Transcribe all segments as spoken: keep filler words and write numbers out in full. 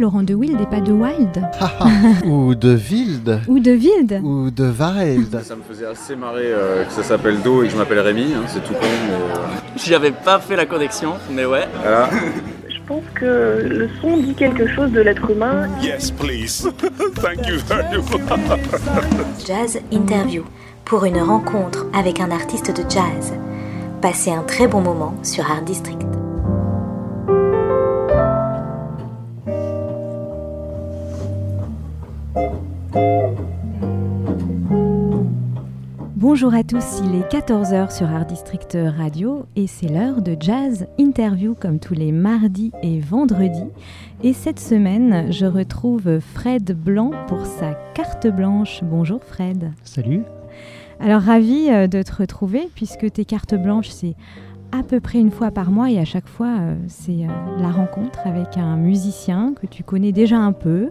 Laurent de Wilde et pas de Wilde. Ou de Wilde. Ou de Wilde. Ou de Wilde. Ça me faisait assez marrer euh, que ça s'appelle Do et que je m'appelle Rémi, hein, c'est tout con. Mais... J'y avais pas fait la connexion, mais ouais. Voilà. Je pense que le son dit quelque chose de l'être humain. Yes, please. Thank you very much. Jazz Interview, pour une rencontre avec un artiste de jazz. Passez un très bon moment sur Art District. Bonjour à tous, il est quatorze heures sur Art District Radio et c'est l'heure de Jazz Interview comme tous les mardis et vendredis. Et cette semaine, je retrouve Fred Blanc pour sa carte blanche. Bonjour Fred. Salut. Alors ravie de te retrouver puisque tes cartes blanches c'est à peu près une fois par mois et à chaque fois c'est la rencontre avec un musicien que tu connais déjà un peu,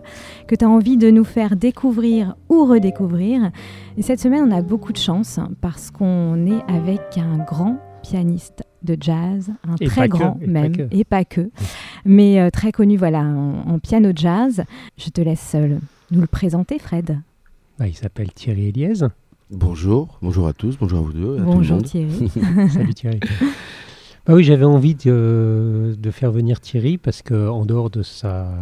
que tu as envie de nous faire découvrir ou redécouvrir. Et cette semaine on a beaucoup de chance parce qu'on est avec un grand pianiste de jazz, un et très grand que, et même, pas et pas que, mais très connu voilà, en, en piano jazz. Je te laisse seul nous le présenter Fred. Bah, il s'appelle Thierry Eliez. Bonjour, bonjour à tous, bonjour à vous deux, à bonjour tout le monde. Thierry. Salut Thierry. Bah oui, j'avais envie de, de faire venir Thierry parce qu'en dehors de, sa,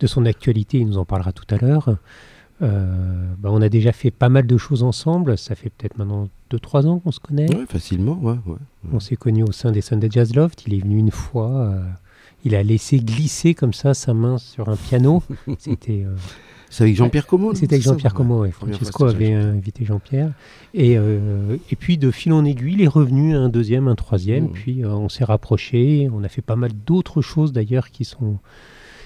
de son actualité, il nous en parlera tout à l'heure, euh, bah on a déjà fait pas mal de choses ensemble, ça fait peut-être maintenant deux trois ans qu'on se connaît. Oui, facilement, ouais, ouais, ouais. On s'est connus au sein des Sunday Jazz Loft, il est venu une fois, euh, il a laissé glisser comme ça sa main sur un piano, c'était... Euh, C'est avec Jean-Pierre Comolli. C'était avec Jean-Pierre Comolli, ouais. Francesco avait invité Jean-Pierre. Et, euh, et puis, de fil en aiguille, il est revenu un deuxième, un troisième. Mmh. Puis, euh, on s'est rapprochés. On a fait pas mal d'autres choses, d'ailleurs, qui, sont,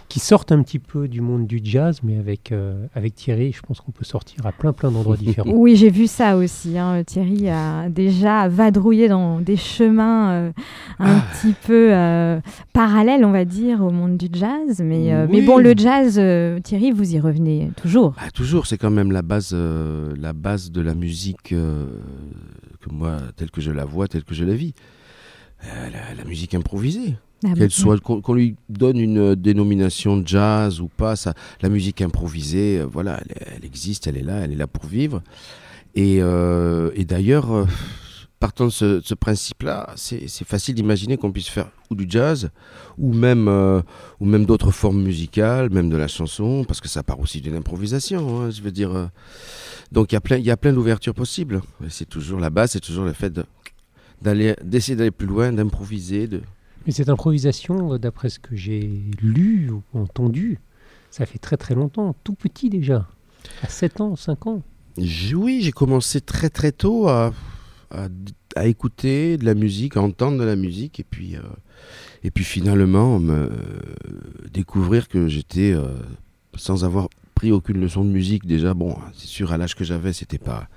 qui sortent un petit peu du monde du jazz. Mais avec, euh, avec Thierry, je pense qu'on peut sortir à plein, plein d'endroits différents. Oui, j'ai vu ça aussi. Hein. Thierry a déjà vadrouillé dans des chemins euh, un ah. petit peu euh, parallèles, on va dire, au monde du jazz. Mais, euh, oui. mais bon, le jazz, euh, Thierry, vous y revenez. Toujours. Ah, toujours, c'est quand même la base, euh, la base de la musique euh, que moi, telle que je la vois, telle que je la vis. Euh, la, la musique improvisée, ah, qu'elle soit, qu'on, qu'on lui donne une dénomination jazz ou pas, ça, la musique improvisée, euh, voilà, elle, elle existe, elle est là, elle est là pour vivre. Et, euh, et d'ailleurs, euh, partant de ce, ce principe-là, c'est, c'est facile d'imaginer qu'on puisse faire ou du jazz, ou même, euh, ou même d'autres formes musicales, même de la chanson, parce que ça part aussi d'une improvisation, hein, je veux dire. Euh, donc il y a plein, il y a plein d'ouvertures possibles. Et c'est toujours la base, c'est toujours le fait de, d'aller, d'essayer d'aller plus loin, d'improviser. De... Mais cette improvisation, d'après ce que j'ai lu ou entendu, ça fait très très longtemps, tout petit déjà, à sept ans, cinq ans. Oui, j'ai commencé très très tôt à... À, à écouter de la musique, à entendre de la musique et puis, euh, et puis finalement me, euh, découvrir que j'étais euh, sans avoir pris aucune leçon de musique déjà, bon c'est sûr à l'âge que j'avais c'était pas...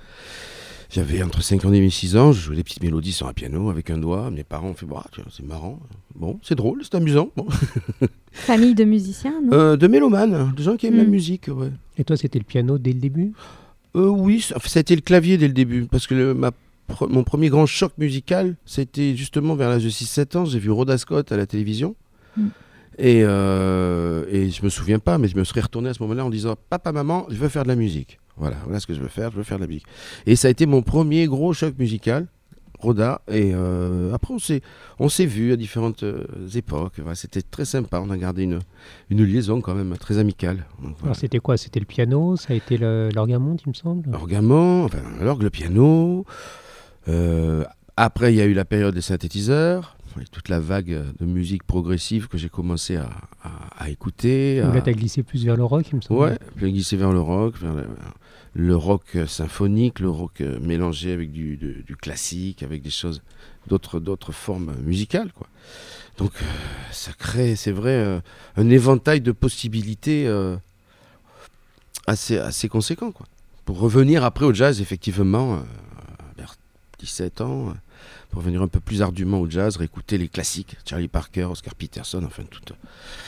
J'avais entre cinq ans et six ans, je jouais des petites mélodies sur un piano avec un doigt, mes parents ont fait bah, « c'est marrant, bon, c'est drôle, c'est amusant bon. ». Famille de musiciens, non euh, De mélomanes, de gens qui aiment mmh. la musique, ouais. Et toi c'était le piano dès le début euh, Oui, ça, ça a été le clavier dès le début parce que le, ma Mon premier grand choc musical, c'était justement vers l'âge de six sept ans, j'ai vu Rhoda Scott à la télévision. Mm. Et, euh, et je ne me souviens pas, mais je me serais retourné à ce moment-là en disant « Papa, maman, je veux faire de la musique. Voilà, voilà ce que je veux faire, je veux faire de la musique. » Et ça a été mon premier gros choc musical, Rhoda. Et euh, après, on s'est, on s'est vus à différentes euh, époques. Voilà, c'était très sympa, on a gardé une, une liaison quand même très amicale. Donc, voilà. Alors c'était quoi ? C'était le piano ? Ça a été le, l'orgamon, il me semble ? L'orgamon, enfin, l'orgue, le piano... Euh, après il y a eu la période des synthétiseurs, toute la vague de musique progressive que j'ai commencé à, à, à écouter. Donc là à... t'as glissé plus vers le rock il me semble. Ouais, j'ai glissé vers le rock, vers le, le rock symphonique, le rock mélangé avec du, du, du classique, avec des choses, d'autres, d'autres formes musicales quoi. Donc euh, ça crée, c'est vrai, euh, un éventail de possibilités euh, assez, assez conséquent quoi. Pour revenir après au jazz effectivement... Euh, dix-sept ans, pour venir un peu plus ardument au jazz, réécouter les classiques, Charlie Parker, Oscar Peterson, enfin tout.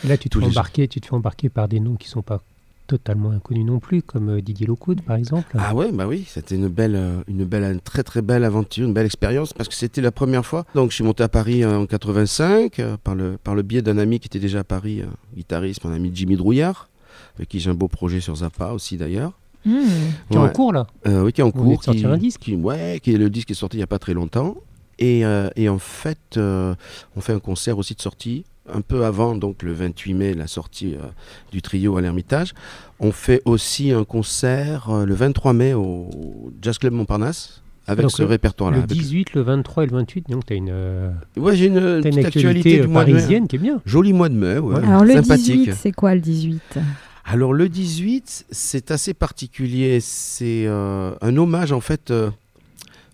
Et là, tu te, fais embarquer, tu te fais embarquer par des noms qui ne sont pas totalement inconnus non plus, comme Didier Lockwood par exemple. Ah ouais, bah oui, c'était une belle, une belle, une très très belle aventure, une belle expérience, parce que c'était la première fois. Donc je suis monté à Paris en quatre-vingt-cinq par le, par le biais d'un ami qui était déjà à Paris, guitariste, mon ami Jimmy Drouillard, avec qui j'ai un beau projet sur Zappa aussi d'ailleurs. Mmh, ouais. Qui est en cours là. Euh, oui, qui est en cours. Vous voulez sortir un disque ? Qui, ouais, qui est, le disque est sorti il n'y a pas très longtemps. Et, euh, et en fait, euh, on fait un concert aussi de sortie, un peu avant, donc le vingt-huit mai, la sortie euh, du trio à l'Ermitage. On fait aussi un concert euh, le vingt-trois mai au Jazz Club Montparnasse, avec donc ce le, répertoire-là. Le dix-huit, avec... le vingt-trois et le vingt-huit, donc tu as une, euh, ouais, j'ai une, une petite actualité, actualité parisienne qui est bien. Joli mois de mai, ouais, alors, sympathique. Le dix-huit, c'est quoi le dix-huit ? Alors le dix-huit, c'est assez particulier, c'est euh, un hommage en fait... Euh,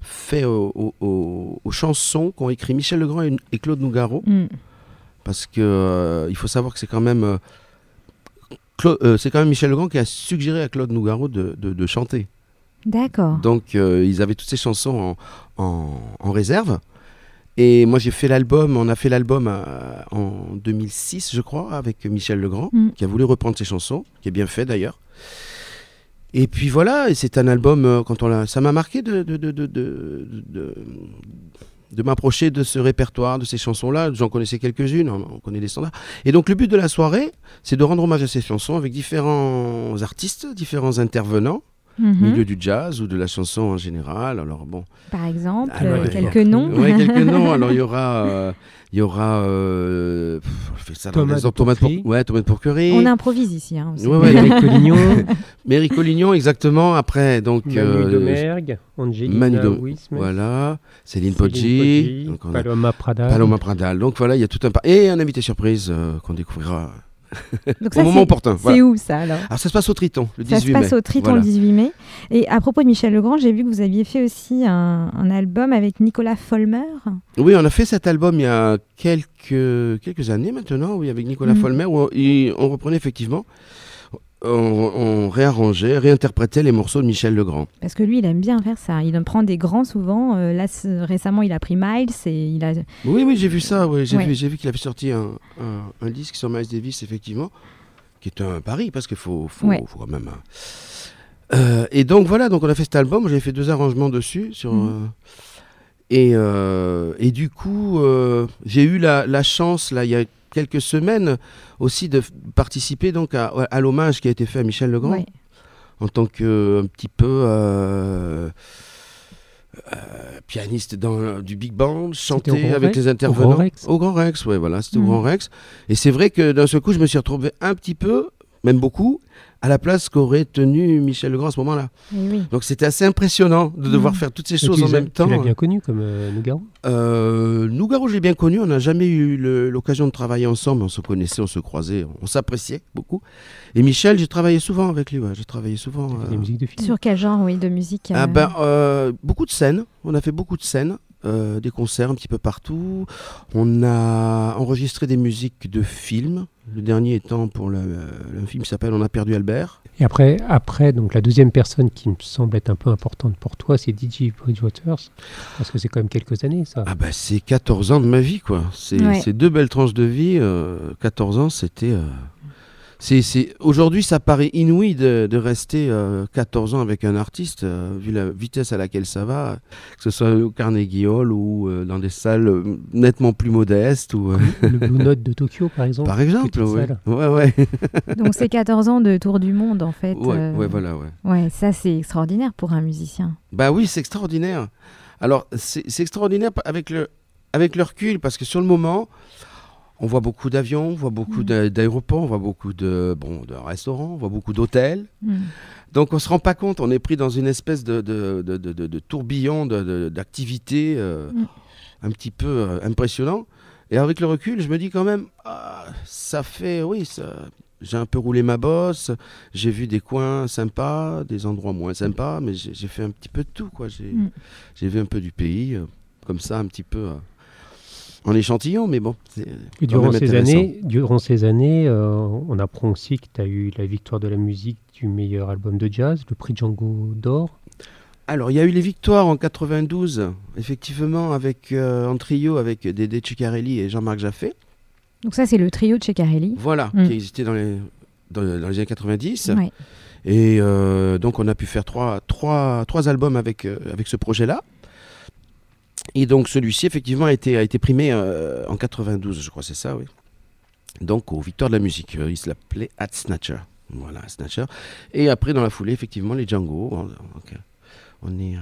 fait aux, aux, aux chansons qu'ont écrit Michel Legrand et, et Claude Nougaro, mm. parce que euh, il faut savoir que c'est quand même euh, Claude, euh, c'est quand même Michel Legrand qui a suggéré à Claude Nougaro de, de, de chanter. D'accord. Donc euh, ils avaient toutes ces chansons en, en, en réserve. Et moi j'ai fait l'album, on a fait l'album à, en deux mille six je crois avec Michel Legrand, mm. qui a voulu reprendre ces chansons, qui est bien fait d'ailleurs. Et puis voilà, c'est un album, euh, quand on l'a, ça m'a marqué de, de, de, de, de, de, de m'approcher de ce répertoire, de ces chansons-là. J'en connaissais quelques-unes, on, on connaît les standards. Et donc le but de la soirée, c'est de rendre hommage à ces chansons avec différents artistes, différents intervenants, mm-hmm. milieu du jazz ou de la chanson en général. Alors, bon, par exemple, alors, euh, quelques euh, noms. Oui, quelques noms. Alors il y aura... Euh, Il y aura euh, pff, ça, Thomas de Pourquerie. Ouais, Thomas de Pourquerie. On improvise ici. Hein, ouais, ouais. Méry Collignon. Méry Collignon, exactement. Après, donc... Manu euh, Domergue, Angelina Wismes. Voilà. Céline Poggi. Paloma Pradal. Paloma Pradal. Donc voilà, il y a tout un... Par... Et un invité surprise euh, qu'on découvrira donc au ça, moment opportun. C'est voilà. Où ça alors, alors ça se passe au Triton, le dix-huit mai. Ça se passe mai. Au Triton voilà. Le dix-huit mai. Et à propos de Michel Legrand, j'ai vu que vous aviez fait aussi un, un album avec Nicolas Folmer. Oui, on a fait cet album il y a quelques, quelques années maintenant, oui, avec Nicolas mmh. Folmer, où on, y, on reprenait effectivement, on, on réarrangeait, réinterprétait les morceaux de Michel Legrand. Parce que lui, il aime bien faire ça. Il en prend des grands souvent. Euh, là, récemment, il a pris Miles et il a... Oui, oui, j'ai vu ça. Oui. J'ai, ouais. vu, j'ai vu qu'il avait sorti un, un, un disque sur Miles Davis, effectivement, qui est un pari, parce qu'il faut, faut, ouais. faut quand même... Un... Euh, et donc voilà, donc on a fait cet album, j'avais fait deux arrangements dessus sur, mmh. euh, et, euh, et du coup euh, j'ai eu la, la chance là, il y a quelques semaines aussi de f- participer donc à, à l'hommage qui a été fait à Michel Legrand ouais. en tant que euh, un petit peu euh, euh, pianiste dans, du big band, chanter avec les intervenants au Grand Rex, au Grand Rex ouais, voilà, c'était mmh. au Grand Rex, et c'est vrai que d'un seul coup je me suis retrouvé un petit peu, même beaucoup, à la place qu'aurait tenue Michel Legrand à ce moment-là. Oui. Donc c'était assez impressionnant de devoir mmh. faire toutes ces choses tu en même temps. Tu l'as bien connu comme euh, Nougaro euh, Nougaro, je l'ai bien connu. On n'a jamais eu le, l'occasion de travailler ensemble. On se connaissait, on se croisait, on s'appréciait beaucoup. Et Michel, j'ai travaillé souvent avec lui. Ouais. J'ai travaillé souvent. Euh... Des musiques de films. Sur quel genre, oui, de musique euh... ah ben, euh, beaucoup de scènes. On a fait beaucoup de scènes. Euh, des concerts un petit peu partout. On a enregistré des musiques de films, le dernier étant pour le, le film qui s'appelle On a perdu Albert. Et après, après donc la deuxième personne qui me semble être un peu importante pour toi, c'est Didier Bridgewater, parce que c'est quand même quelques années ça. Ah bah c'est quatorze ans de ma vie quoi, c'est, ouais. c'est deux belles tranches de vie, euh, quatorze ans c'était... Euh... C'est, c'est... Aujourd'hui, ça paraît inouï de, de rester euh, quatorze ans avec un artiste, euh, vu la vitesse à laquelle ça va, que ce soit au Carnegie Hall ou euh, dans des salles nettement plus modestes. Ou, euh... Le Blue Note de Tokyo, par exemple. Par exemple, oui. Ouais, ouais. Donc, c'est quatorze ans de tour du monde, en fait. Oui, euh... ouais, voilà. Ouais. Ouais, ça, c'est extraordinaire pour un musicien. Bah oui, c'est extraordinaire. Alors, c'est, c'est extraordinaire avec le, avec le recul, parce que sur le moment... On voit beaucoup d'avions, on voit beaucoup mmh. d'aéroports, on voit beaucoup de, bon, de restaurants, on voit beaucoup d'hôtels. Mmh. Donc on ne se rend pas compte, on est pris dans une espèce de, de, de, de, de tourbillon de, de, d'activités euh, mmh. un petit peu euh, impressionnant. Et avec le recul, je me dis quand même, ah, ça fait, oui, ça, j'ai un peu roulé ma bosse, j'ai vu des coins sympas, des endroits moins sympas, mais j'ai, j'ai fait un petit peu de tout, quoi. J'ai, mmh. j'ai vu un peu du pays, euh, comme ça, un petit peu... Euh, en échantillon, mais bon. C'est et durant, ces années, durant ces années, euh, on apprend aussi que tu as eu la victoire de la musique du meilleur album de jazz, le prix Django d'or. Alors, il y a eu les victoires en quatre-vingt-douze, effectivement, avec, euh, en trio avec Dédé Ceccarelli et Jean-Marc Jaffé. Donc ça, c'est le trio de Ceccarelli. Voilà, mm. qui existait dans les... dans, dans les années quatre-vingt-dix. Ouais. Et euh, donc on a pu faire trois, trois, trois albums avec, euh, avec ce projet-là. Et donc celui-ci effectivement a été, a été primé euh, en quatre-vingt-douze, je crois, c'est ça, oui. Donc aux Victoires de la musique, il se l'appelait Hat Snatcher. Voilà, Snatcher. Et après dans la foulée, effectivement, les Django. Donc, on est... Euh,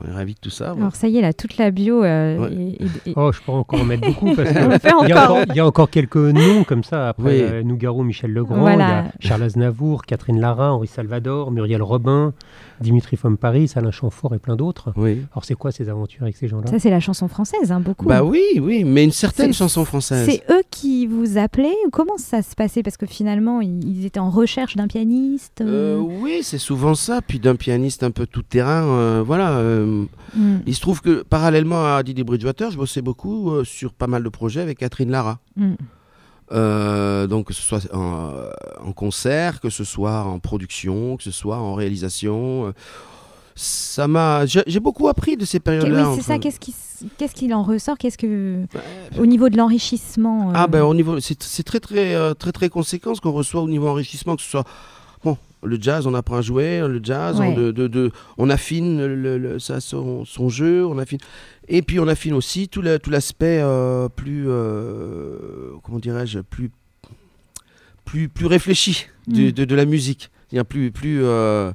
on est ravis de tout ça. Alors ouais. ça y est, là, toute la bio... Euh, ouais. est, est... Oh, je peux encore en mettre beaucoup, parce qu'il y, y a encore quelques noms comme ça. Après, oui. euh, Nougaro, Michel Legrand, voilà. y a Charles Aznavour, Catherine Lara, Henri Salvador, Muriel Robin, Dimitri From Paris, Alain Chamfort et plein d'autres. Oui. Alors, c'est quoi ces aventures avec ces gens-là ? Ça, c'est la chanson française, hein, beaucoup. Bah oui, oui, mais une certaine c'est, chanson française. C'est eux qui vous appelaient ? Comment ça se passait ? Parce que finalement, ils étaient en recherche d'un pianiste. Euh... Euh, oui, c'est souvent ça. Puis d'un pianiste un peu tout terrain, euh, voilà... Euh, Mm. Il se trouve que parallèlement à Didier Bridgewater, je bossais beaucoup euh, sur pas mal de projets avec Catherine Lara. Mm. Euh, donc que ce soit en, en concert, que ce soit en production, que ce soit en réalisation, euh, ça m'a, j'ai, j'ai beaucoup appris de ces périodes-là. Oui, c'est ça. Qu'est-ce qui, qu'est-ce qu'il en ressort ? Qu'est-ce que, bah, au niveau de l'enrichissement euh... Ah ben au niveau, c'est, c'est très très euh, très très conséquent ce qu'on reçoit au niveau enrichissement, que ce soit bon. Le jazz, on apprend à jouer, le jazz, ouais. on, de, de, de, on affine le, le, ça, son, son jeu, on affine. Et puis on affine aussi tout, la, tout l'aspect euh, plus, euh, comment dirais-je, plus, plus, plus réfléchi de, mm. de, de la musique, c'est-à-dire plus, plus, euh,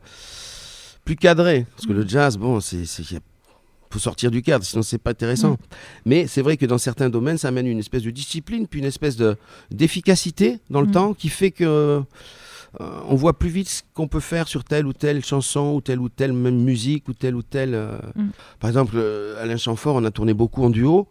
plus cadré. Parce que mm. le jazz, bon, c'est, c'est, faut sortir du cadre, sinon c'est pas intéressant. Mm. Mais c'est vrai que dans certains domaines, ça amène une espèce de discipline, puis une espèce de, d'efficacité dans le mm. temps qui fait que... Euh, on voit plus vite ce qu'on peut faire sur telle ou telle chanson, ou telle ou telle même musique, ou telle ou telle... Euh... Mm. Par exemple, euh, Alain Chamfort, on a tourné beaucoup en duo.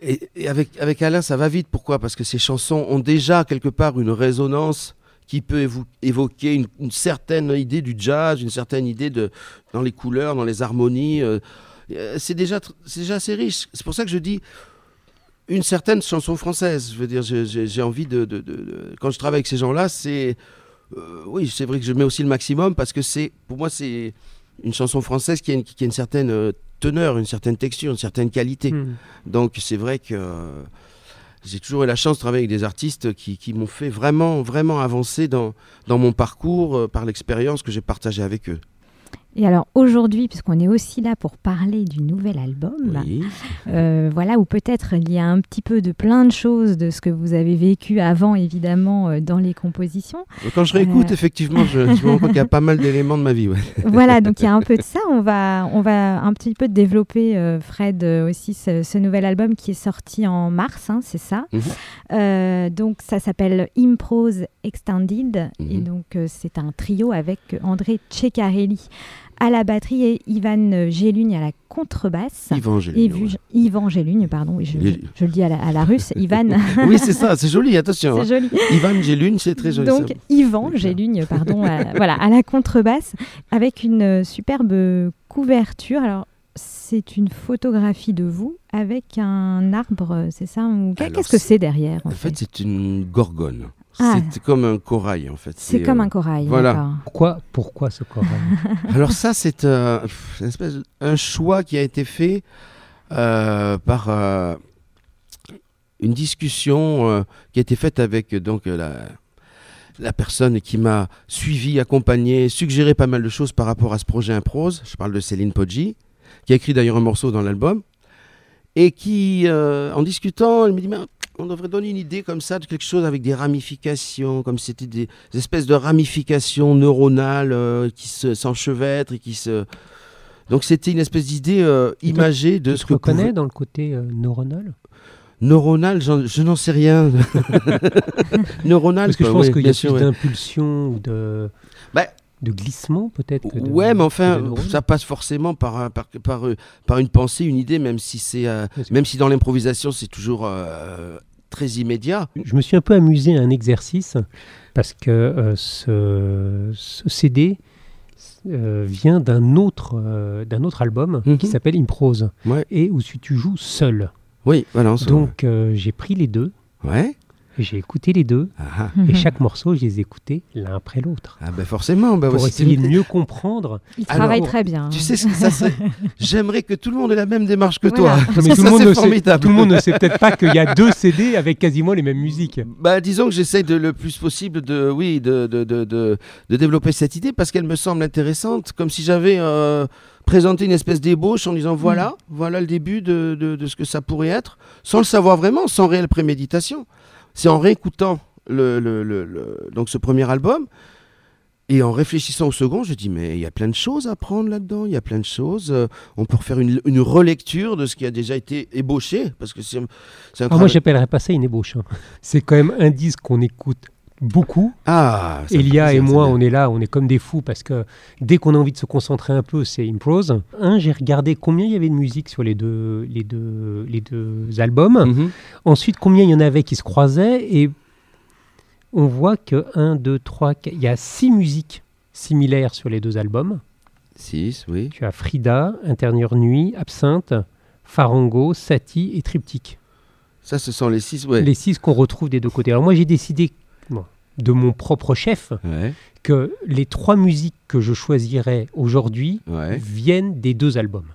Et, et avec, avec Alain, ça va vite. Pourquoi ? Parce que ces chansons ont déjà, quelque part, une résonance qui peut évo- évoquer une, une certaine idée du jazz, une certaine idée de, dans les couleurs, dans les harmonies. Euh, c'est, déjà tr- c'est déjà assez riche. C'est pour ça que je dis... Une certaine chanson française, je veux dire, j'ai, j'ai envie de, de, de, de... Quand je travaille avec ces gens-là, c'est... Euh, oui, c'est vrai que je mets aussi le maximum, parce que c'est, pour moi, c'est une chanson française qui a une, qui a une certaine teneur, une certaine texture, une certaine qualité. Mmh. Donc c'est vrai que euh, j'ai toujours eu la chance de travailler avec des artistes qui, qui m'ont fait vraiment, vraiment avancer dans, dans mon parcours, euh, par l'expérience que j'ai partagée avec eux. Et alors aujourd'hui, puisqu'on est aussi là pour parler du nouvel album, oui. euh, voilà, où peut-être il y a un petit peu de plein de choses de ce que vous avez vécu avant, évidemment, euh, dans les compositions. Quand je réécoute, euh... effectivement, je, je me rends compte qu'il y a pas mal d'éléments de ma vie. Ouais. Voilà, donc il y a un peu de ça. On va, on va un petit peu développer, euh, Fred, euh, aussi ce, ce nouvel album qui est sorti en mars, hein, c'est ça. Mm-hmm. Euh, donc ça s'appelle Improse Extended, mm-hmm. et donc euh, c'est un trio avec André Ceccarelli à la batterie et Yvan Gelugne à la contrebasse. Yvan Gelugne. Et Yvan Gelugne, pardon, je, je, je le dis à la, à la russe, Yvan. Oui, c'est ça, c'est joli, attention. C'est joli. Yvan Gelugne, c'est très joli. Donc, ça. Yvan Gelugne, pardon, à, voilà, à la contrebasse, avec une superbe couverture. Alors, c'est une photographie de vous avec un arbre, c'est ça ou... Alors, Qu'est-ce que c'est, c'est derrière en, en fait, fait, c'est une gorgone. Ah. C'est comme un corail, en fait. C'est, c'est comme euh, un corail, voilà. D'accord. Pourquoi, pourquoi ce corail ? Alors ça, c'est euh, une espèce de, un choix qui a été fait euh, par euh, une discussion euh, qui a été faite avec donc, euh, la, la personne qui m'a suivi, accompagné, suggéré pas mal de choses par rapport à ce projet Improse. Je parle de Céline Poggi, qui a écrit d'ailleurs un morceau dans l'album. Et qui, euh, en discutant, elle me dit... Mais, on devrait donner une idée comme ça de quelque chose avec des ramifications, comme si c'était des espèces de ramifications neuronales euh, qui se, s'enchevêtrent et qui se... Donc c'était une espèce d'idée euh, imagée de ce que... Tu te reconnais dans le côté euh, neuronal ? Neuronal, je n'en sais rien. Neuronal, parce que quoi, je pense ouais, qu'il y a plus ouais. d'impulsion ou de... Bah, de glissement peut-être que de, ouais mais enfin ça passe forcément par, par, par, par une pensée, une idée, même si, c'est, euh, même si dans l'improvisation c'est toujours euh, très immédiat. Je me suis un peu amusé à un exercice parce que euh, ce, ce C D euh, vient d'un autre, euh, d'un autre album mm-hmm. qui s'appelle Improse ouais. et où tu joues seul. Oui, voilà. Donc euh, j'ai pris les deux. Ouais. J'ai écouté les deux. Ah, et chaque morceau, je les ai écoutés l'un après l'autre. Ah ben bah forcément. Bah pour ouais, essayer de mieux comprendre. Il travaille très bien. Tu sais, ça, c'est... j'aimerais que tout le monde ait la même démarche que voilà. toi. Mais tout, ça, monde sait, tout le monde ne sait peut-être pas qu'il y a deux C D avec quasiment les mêmes musiques. Bah, disons que j'essaie de, le plus possible de, oui, de, de, de, de, de développer cette idée parce qu'elle me semble intéressante, comme si j'avais... Euh, présenter une espèce d'ébauche en disant voilà, mmh. voilà le début de, de, de ce que ça pourrait être, sans le savoir vraiment, sans réelle préméditation. C'est en réécoutant le, le, le, le, donc ce premier album et en réfléchissant au second, je dis mais il y a plein de choses à prendre là-dedans, il y a plein de choses. Euh, on peut refaire une, une relecture de ce qui a déjà été ébauché. Parce que c'est, c'est un ah, travail... Moi, je n'appellerais pas ça une ébauche. Hein. C'est quand même un disque qu'on écoute beaucoup. Ah, Elia et moi, on est là, on est comme des fous parce que dès qu'on a envie de se concentrer un peu, c'est Improse. Un, j'ai regardé combien il y avait de musique sur les deux, les deux, les deux albums. Mm-hmm. Ensuite, combien il y en avait qui se croisaient et on voit que un, deux, trois, quatre, il y a six musiques similaires sur les deux albums. six, oui. Tu as Frida, Intérieur Nuit, Absinthe, Farango, Satie et Triptyque. Ça, ce sont les six, oui. Les six qu'on retrouve des deux côtés. Alors moi, j'ai décidé de mon propre chef, ouais. que les trois musiques que je choisirais aujourd'hui ouais. viennent des deux albums.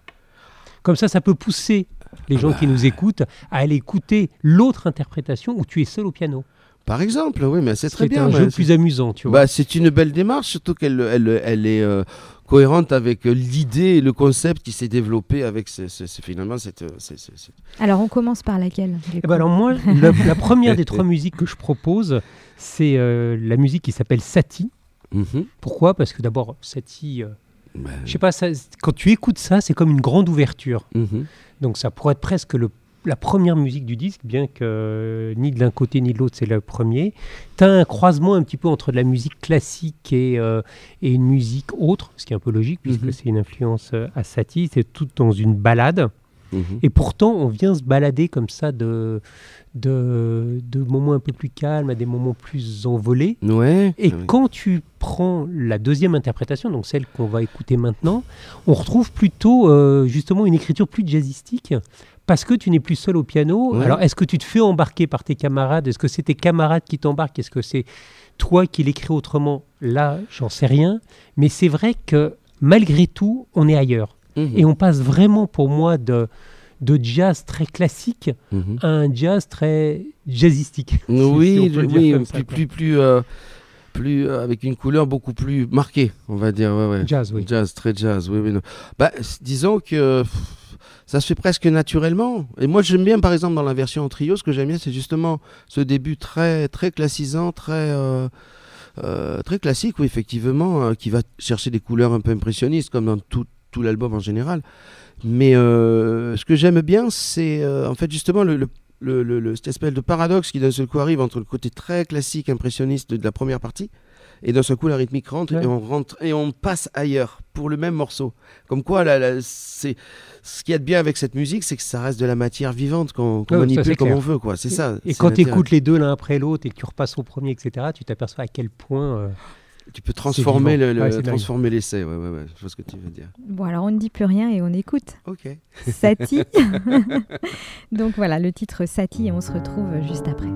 Comme ça, ça peut pousser les gens bah... qui nous écoutent à aller écouter l'autre interprétation où tu es seul au piano. Par exemple, oui, mais c'est, c'est très bien. C'est un jeu c'est... plus amusant, tu vois. Bah, c'est une belle démarche, surtout qu'elle elle, elle est euh, cohérente avec l'idée et le concept qui s'est développé avec ce, ce, ce, finalement cette... C'est, c'est, c'est... Alors, on commence par laquelle bah alors, moi, la, la première des trois musiques que je propose, c'est euh, la musique qui s'appelle Satie. Mm-hmm. Pourquoi ? Parce que d'abord, Satie... Euh, ben... Je sais pas, ça, quand tu écoutes ça, c'est comme une grande ouverture. Mm-hmm. Donc, ça pourrait être presque le la première musique du disque, bien que euh, ni de l'un côté ni de l'autre, c'est le premier. T'as un croisement un petit peu entre de la musique classique et, euh, et une musique autre, ce qui est un peu logique, puisque mm-hmm. c'est une influence euh, à Satie, c'est tout dans une balade. Mm-hmm. Et pourtant, on vient se balader comme ça de, de, de moments un peu plus calmes à des moments plus envolés. Ouais, et oui. Quand tu prends la deuxième interprétation, donc celle qu'on va écouter maintenant, on retrouve plutôt euh, justement une écriture plus jazzistique, parce que tu n'es plus seul au piano. Ouais. Alors, est-ce que tu te fais embarquer par tes camarades ? Est-ce que c'est tes camarades qui t'embarquent ? Est-ce que c'est toi qui l'écris autrement ? Là, j'en sais rien. Mais c'est vrai que, malgré tout, on est ailleurs. Mmh. Et on passe vraiment, pour moi, de, de jazz très classique mmh. à un jazz très jazzistique. Oui, si oui plus, ça, plus, plus, euh, plus euh, avec une couleur beaucoup plus marquée, on va dire. Ouais, ouais. Jazz, oui. Jazz, très jazz, oui, oui. Non. Bah, disons que... Pff, ça se fait presque naturellement. Et moi, j'aime bien, par exemple, dans la version en trio, ce que j'aime bien, c'est justement ce début très, très classisant, très, euh, euh, très classique, oui, effectivement, euh, qui va chercher des couleurs un peu impressionnistes, comme dans tout, tout l'album en général. Mais euh, ce que j'aime bien, c'est euh, en fait justement le, le, le, le, cette espèce de paradoxe qui d'un seul coup arrive entre le côté très classique, impressionniste de, de la première partie, et d'un seul coup, la rythmique rentre, ouais. et on rentre et on passe ailleurs pour le même morceau. Comme quoi, là, là, c'est... ce qu'il y a de bien avec cette musique, c'est que ça reste de la matière vivante qu'on, qu'on ouais, manipule comme clair. On veut. Quoi. C'est et, ça, et c'est quand tu écoutes les deux l'un après l'autre et que tu repasses au premier, et cetera, tu t'aperçois à quel point... Euh... Tu peux transformer, le, le, ouais, transformer l'essai, ouais, ouais, ouais. Je vois ce que tu veux dire. Bon, alors on ne dit plus rien et on écoute. Ok. Satie. Donc voilà, le titre Satie et on se retrouve juste après.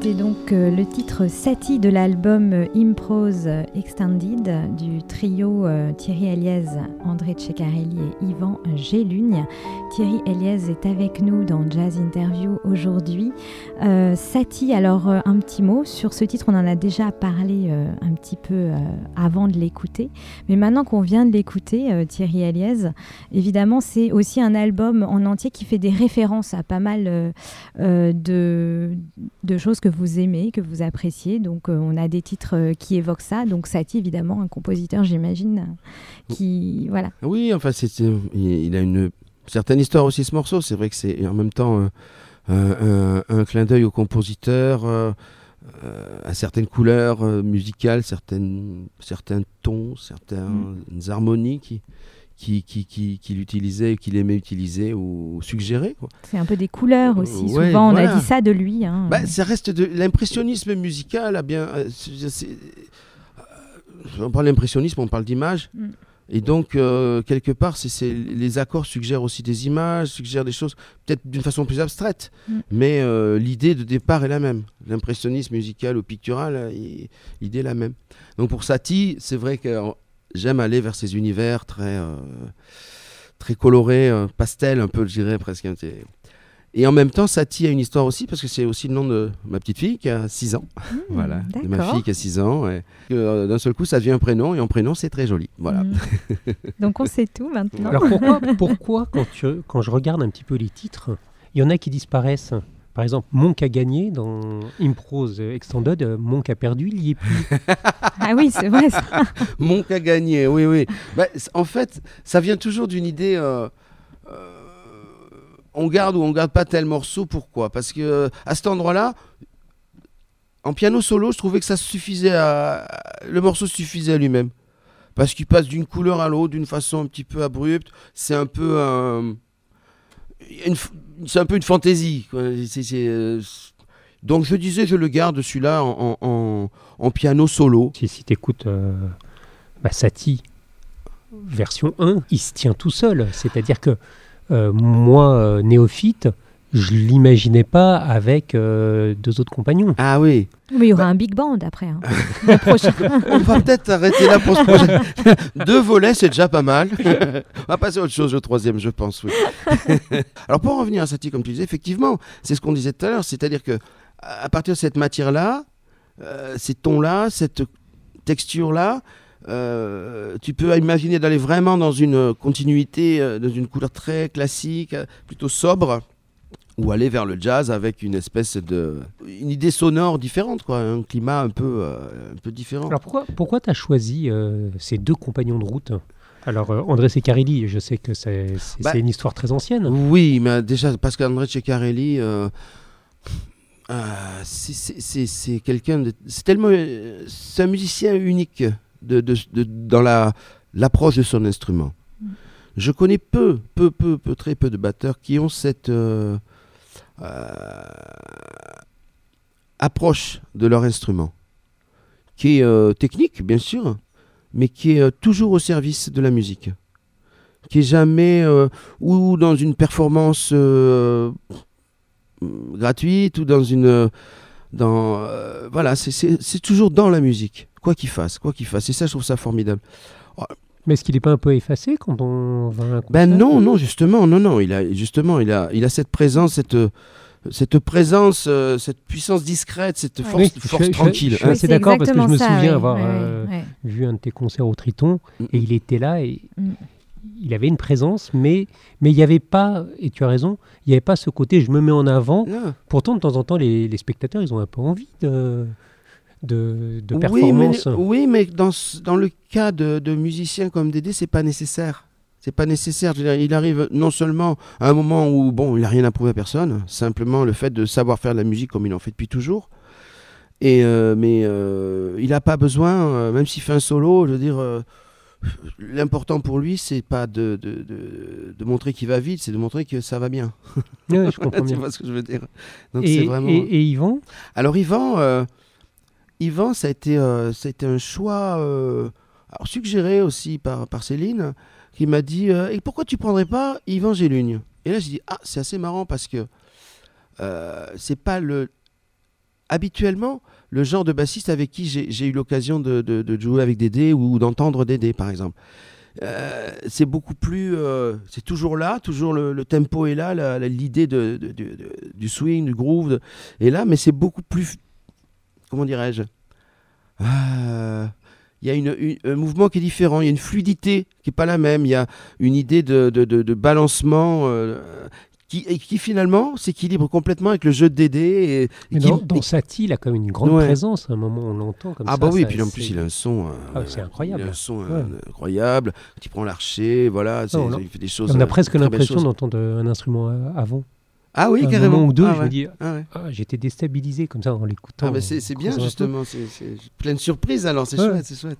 C'était donc le titre Satie de l'album Improse Extended du trio Thierry Eliez, André Ceccarelli et Yvan Gelugne. Thierry Eliez est avec nous dans Jazz Interview aujourd'hui. Euh, Satie, alors euh, un petit mot sur ce titre, on en a déjà parlé euh, un petit peu euh, avant de l'écouter, mais maintenant qu'on vient de l'écouter, euh, Thierry Eliez, évidemment c'est aussi un album en entier qui fait des références à pas mal euh, euh, de, de choses que vous aimez, que vous appréciez, donc euh, on a des titres euh, qui évoquent ça, donc Satie évidemment, un compositeur j'imagine, euh, qui... voilà. Oui, enfin c'est, c'est, il a une certaine histoire aussi ce morceau, c'est vrai que c'est en même temps... Euh... Euh, un, un clin d'œil au compositeur, euh, euh, à certaines couleurs euh, musicales, certaines, certains tons, certaines mmh. harmonies qu'il qui, qui, qui, qui utilisait, qu'il aimait utiliser ou suggérer, quoi. C'est un peu des couleurs aussi, euh, ouais, souvent voilà. On a dit ça de lui. Hein. Bah, ça reste de l'impressionnisme musical, a bien, euh, c'est, c'est, euh, on parle d'impressionnisme, on parle d'image. Mmh. Et donc, euh, quelque part, c'est, c'est, les accords suggèrent aussi des images, suggèrent des choses, peut-être d'une façon plus abstraite, mm. mais euh, l'idée de départ est la même. L'impressionnisme musical ou pictural, il, l'idée est la même. Donc pour Satie, c'est vrai que euh, j'aime aller vers ces univers très, euh, très colorés, euh, pastel un peu, je dirais presque. Et en même temps, Satie a une histoire aussi, parce que c'est aussi le nom de ma petite fille qui a six ans. Mmh, voilà, de ma fille qui a six ans. Et que, d'un seul coup, ça devient un prénom, et en prénom, c'est très joli. Voilà. Mmh. Donc on sait tout maintenant. Alors pourquoi, pourquoi quand, tu, quand je regarde un petit peu les titres, il y en a qui disparaissent? Par exemple, Monk a gagné dans Improse Extended, Monk a perdu, il n'y est plus. Ah oui, c'est vrai ça. Monk a gagné, oui, oui. Bah, en fait, ça vient toujours d'une idée... Euh, euh, on garde ou on garde pas tel morceau, pourquoi ? Parce que euh, à cet endroit-là, en piano solo, je trouvais que ça suffisait à, à le morceau suffisait à lui-même, parce qu'il passe d'une couleur à l'autre d'une façon un petit peu abrupte. C'est un peu un, une, c'est un peu une fantaisie, quoi. C'est, c'est, euh, donc je disais, je le garde celui-là en, en, en piano solo. Si, si t'écoutes euh, bah, Satie version un, il se tient tout seul, c'est-à-dire que Euh, moi, euh, néophyte, je ne l'imaginais pas avec euh, deux autres compagnons. Ah oui. Mais il y aura bah... un big band après. Hein. On va peut-être arrêter là pour ce projet. Deux volets, c'est déjà pas mal. On va passer à autre chose, au troisième, je pense. Oui. Alors pour revenir à Satie, comme tu disais, effectivement, c'est ce qu'on disait tout à l'heure. C'est-à-dire qu'à partir de cette matière-là, euh, ces tons-là, cette texture-là, Euh, tu peux imaginer d'aller vraiment dans une continuité, euh, dans une couleur très classique, euh, plutôt sobre, ou aller vers le jazz avec une espèce de... une idée sonore différente, quoi, un climat un peu, euh, un peu différent. Alors pourquoi, pourquoi tu as choisi euh, ces deux compagnons de route ? Alors euh, André Ceccarelli, je sais que c'est, c'est, bah, c'est une histoire très ancienne. Oui, mais déjà parce qu'André Ceccarelli... Euh, euh, c'est, c'est, c'est, c'est quelqu'un de... C'est tellement... Euh, c'est un musicien unique. De, de, de, dans la, l'approche de son instrument. Mmh. Je connais peu, peu, peu, peu, très peu de batteurs qui ont cette euh, euh, approche de leur instrument, qui est euh, technique, bien sûr, mais qui est euh, toujours au service de la musique, qui est jamais euh, ou dans une performance euh, gratuite, ou dans une... Dans, euh, voilà, c'est, c'est, c'est toujours dans la musique. Quoi qu'il fasse, quoi qu'il fasse. Et ça, je trouve ça formidable. Mais est-ce qu'il n'est pas un peu effacé quand on va à un concert ? Ben non, non, justement, non, non. Il a justement, il a, il a cette présence, cette, cette présence, euh, cette puissance discrète, cette force, oui, force je, tranquille. Je, je, je, hein. C'est, c'est d'accord parce que je me ça, souviens oui, avoir oui, euh, oui. vu un de tes concerts au Triton mm. et il était là et mm. il avait une présence, mais mais il n'y avait pas. Et tu as raison, il n'y avait pas ce côté. Je me mets en avant. Non. Pourtant, de temps en temps, les, les spectateurs, ils ont un peu envie de. De, de performance. Oui, mais, oui, mais dans, dans le cas de, de musiciens comme Dédé, c'est pas nécessaire. C'est pas nécessaire. Il arrive non seulement à un moment où bon, il n'a rien à prouver à personne, simplement le fait de savoir faire de la musique comme il en fait depuis toujours. Et euh, mais euh, il n'a pas besoin, euh, même s'il fait un solo, je veux dire, euh, l'important pour lui, c'est pas de, de, de, de montrer qu'il va vite, c'est de montrer que ça va bien. Ouais, je comprends bien. Tu vois ce que je veux dire. Donc, et, c'est vraiment... et, et Yvan ? Alors Yvan. Euh, Yvan, ça a été, euh, ça a été un choix euh, alors suggéré aussi par, par Céline, qui m'a dit euh, « Et pourquoi tu ne prendrais pas Yvan Gelugne ?» Et là, j'ai dit « Ah, c'est assez marrant parce que euh, c'est pas le habituellement le genre de bassiste avec qui j'ai, j'ai eu l'occasion de, de, de jouer avec Dédé ou, ou d'entendre Dédé par exemple. Euh, c'est beaucoup plus, euh, c'est toujours là, toujours le, le tempo est là, la, la, l'idée de, de, de, de, du swing, du groove de, est là, mais c'est beaucoup plus, comment dirais-je, il euh, y a une, une, un mouvement qui est différent, il y a une fluidité qui n'est pas la même, il y a une idée de, de, de, de balancement euh, qui, et qui finalement s'équilibre complètement avec le jeu de Dédé. Et, et dans, qui, dans et... Satie, il a quand même une grande ouais. présence, à un moment on l'entend comme ah ça. Ah bah oui, ça, et puis en plus il a un son, euh, ah, c'est incroyable. Il a un son ouais. un, incroyable, il prend l'archer, voilà, c'est, non, non. il fait des choses. On a presque l'impression d'entendre un instrument avant. Ah oui, un carrément. Un moment ou deux, ah, je ouais. me dis, ah, ouais. ah, j'étais déstabilisé comme ça en l'écoutant. Ah, bah c'est, c'est bien, justement. C'est, c'est plein de surprises, alors. C'est ouais. chouette, c'est chouette.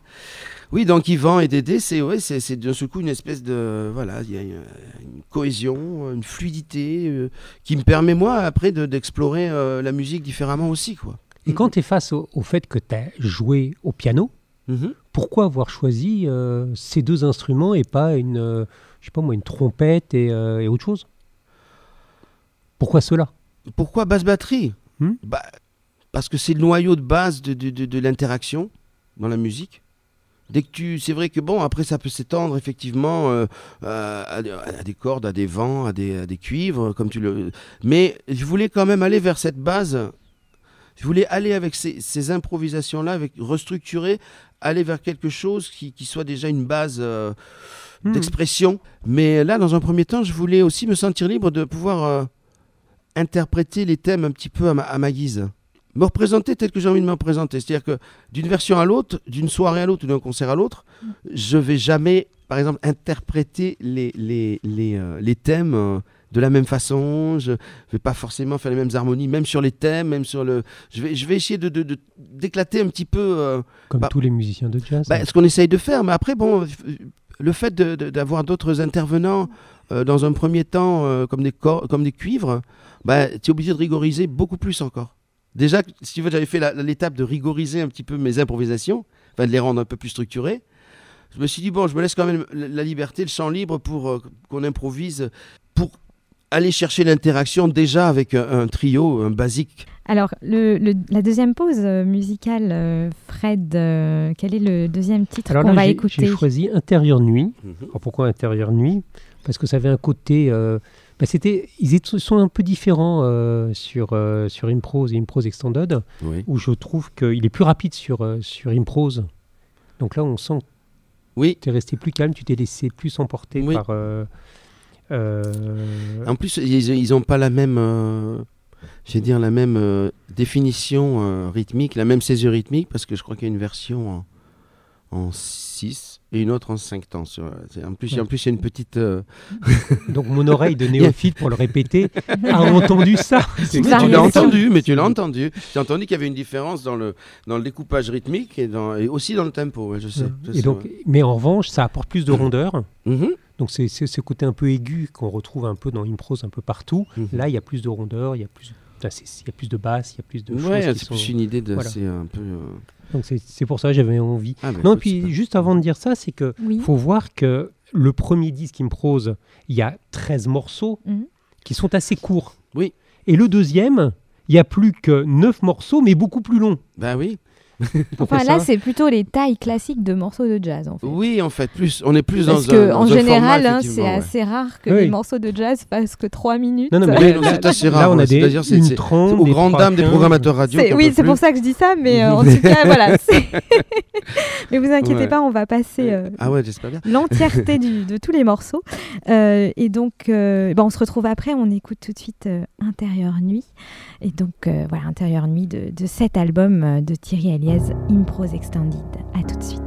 Oui, donc Yvan et Dédé, c'est, ouais, c'est, c'est d'un seul coup une espèce de... Voilà, il y a une, une cohésion, une fluidité euh, qui me permet, moi, après, de, d'explorer euh, la musique différemment aussi, quoi. Et mmh. quand tu es face au, au fait que tu as joué au piano, mmh. pourquoi avoir choisi euh, ces deux instruments et pas une, euh, je sais pas moi, une trompette et, euh, et autre chose ? Pourquoi cela ? Pourquoi basse-batterie ? hmm bah, parce que c'est le noyau de base de, de, de, de l'interaction dans la musique. Dès que tu, c'est vrai que bon, après ça peut s'étendre effectivement euh, euh, à, à des cordes, à des vents, à des, à des cuivres, comme tu le. Mais je voulais quand même aller vers cette base. Je voulais aller avec ces, ces improvisations-là, avec restructurer, aller vers quelque chose qui, qui soit déjà une base. Euh, hmm. d'expression. Mais là, dans un premier temps, je voulais aussi me sentir libre de pouvoir. Euh, interpréter les thèmes un petit peu à ma, à ma guise, me représenter tel que j'ai envie de me représenter, c'est-à-dire que d'une version à l'autre, d'une soirée à l'autre ou d'un concert à l'autre, je vais jamais, par exemple, interpréter les, les, les, euh, les thèmes euh, de la même façon, je vais pas forcément faire les mêmes harmonies, même sur les thèmes, même sur le... Je vais, je vais essayer de, de, de, d'éclater un petit peu... Euh, Comme bah, tous les musiciens de jazz. Bah, hein. Ce qu'on essaye de faire, mais après, bon... Le fait de, de, d'avoir d'autres intervenants euh, dans un premier temps euh, comme, des cor- comme des cuivres, bah, tu es obligé de rigoriser beaucoup plus encore. Déjà, si tu veux, j'avais fait la, l'étape de rigoriser un petit peu mes improvisations, enfin de les rendre un peu plus structurées. Je me suis dit, bon, je me laisse quand même la liberté, le champ libre pour euh, qu'on improvise, pour aller chercher l'interaction déjà avec un, un trio, un basique. Alors, le, le, la deuxième pause musicale, euh, Fred, euh, quel est le deuxième titre Alors qu'on là, va j'ai, écouter ? J'ai choisi Intérieur Nuit. Mm-hmm. Alors, pourquoi Intérieur Nuit ? Parce que ça avait un côté... Euh, bah c'était, ils étaient, sont un peu différents euh, sur, euh, sur Improse et Improse Extended, oui. où je trouve qu'il est plus rapide sur, euh, sur Improse. Donc là, on sent oui. que tu es resté plus calme, tu t'es laissé plus emporter oui. par... Euh, euh... En plus, ils n'ont pas la même... Euh... Je vais dire la même euh, définition euh, rythmique, la même césure rythmique, parce que je crois qu'il y a une version en six et une autre en cinq temps. Sur, c'est, en plus, ouais. en plus, il y a une petite... Euh... Donc mon oreille de néophyte, pour le répéter, a entendu ça. Tu l'as entendu, mais tu l'as entendu. J'ai entendu qu'il y avait une différence dans le, dans le découpage rythmique et, dans, et aussi dans le tempo, ouais, je sais. Ouais. Je sais et donc, ouais. Mais en revanche, ça apporte plus de rondeur. Mm-hmm. Donc c'est ce côté un peu aigu qu'on retrouve un peu dans Improse un peu partout. Mmh. Là, il y a plus de rondeur, il y a plus, là, c'est, il y a plus de basse, il y a plus de choses. Ouais, c'est sont... plus une idée de, voilà. c'est un peu. Euh... Donc c'est, c'est pour ça que j'avais envie. Ah, non, et puis pas... juste avant de dire ça, c'est que oui. faut voir que le premier disque Improse, il y a treize morceaux mmh. qui sont assez courts. Oui. Et le deuxième, il y a plus que neuf morceaux, mais beaucoup plus longs. Ben oui. Enfin, là, c'est plutôt les tailles classiques de morceaux de jazz. En fait. Oui, en fait, plus, on est plus parce dans un. Parce qu'en général, format, hein, c'est ouais. assez rare que oui. les morceaux de jazz fassent que trois minutes. Non, non, mais là, c'est assez rare. Là, on a des c'est, une c'est, trente, c'est aux grandes dames des programmateurs radio. C'est, oui, c'est plus. Pour ça que je dis ça, mais euh, en tout cas, voilà. C'est... mais vous inquiétez ouais. pas, on va passer euh, ah ouais, j'espère bien. l'entièreté du, de tous les morceaux. Euh, et donc, euh, bah, on se retrouve après. On écoute tout de suite euh, Intérieur Nuit. Et donc, euh, voilà, Intérieur Nuit de, de cet album de Thierry Eliez. Improse Extended. À tout de suite.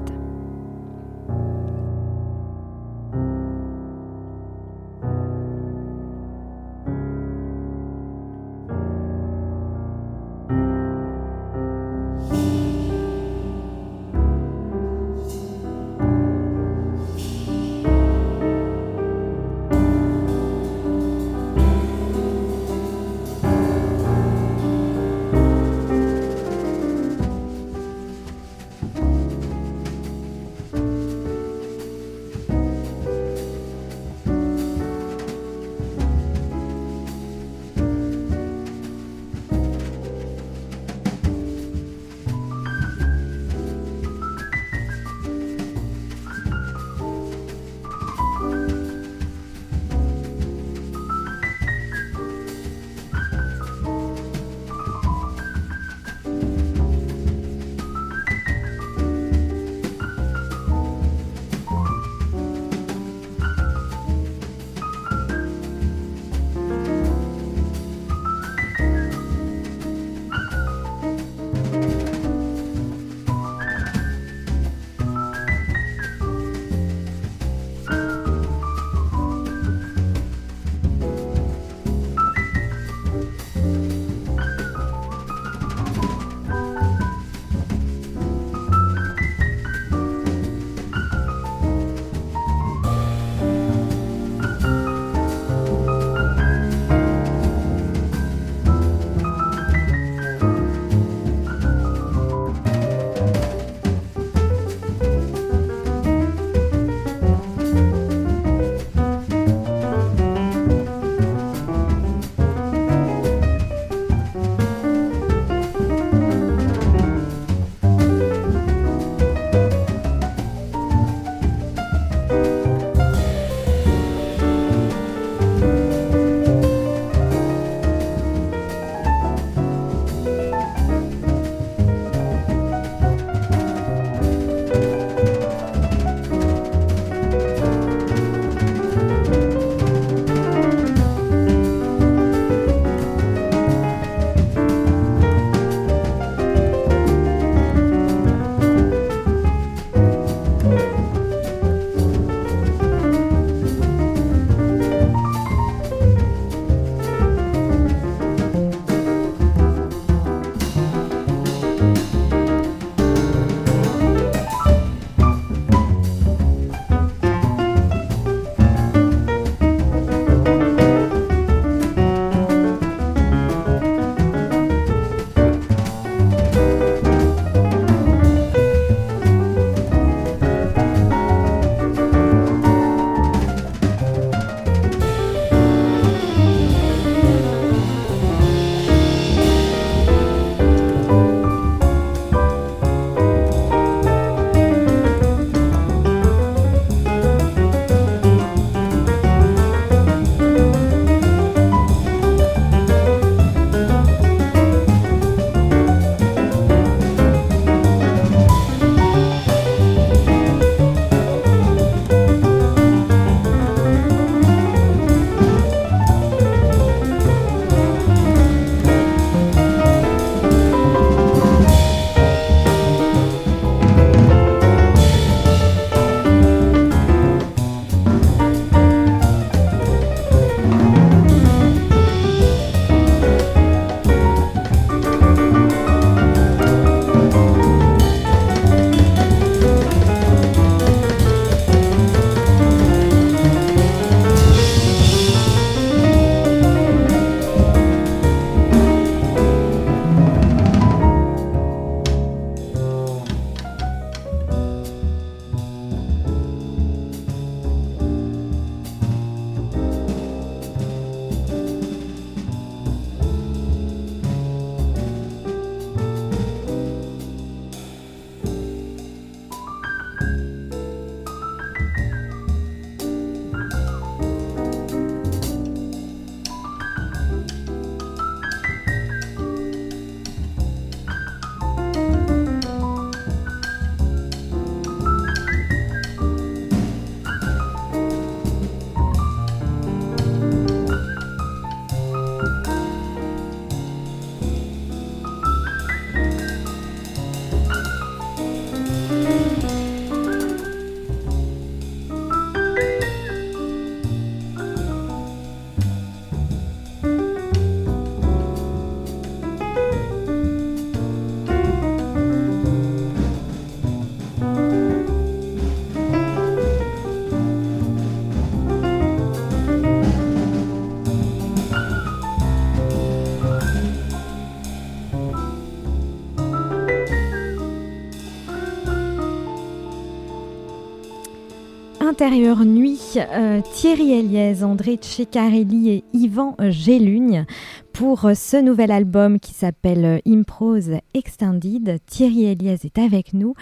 Intérieur Nuit, euh, Thierry Eliez, André Ceccarelli et Yvan Gelugne. Pour ce nouvel album qui s'appelle Improse Extended, Thierry Eliez est avec nous.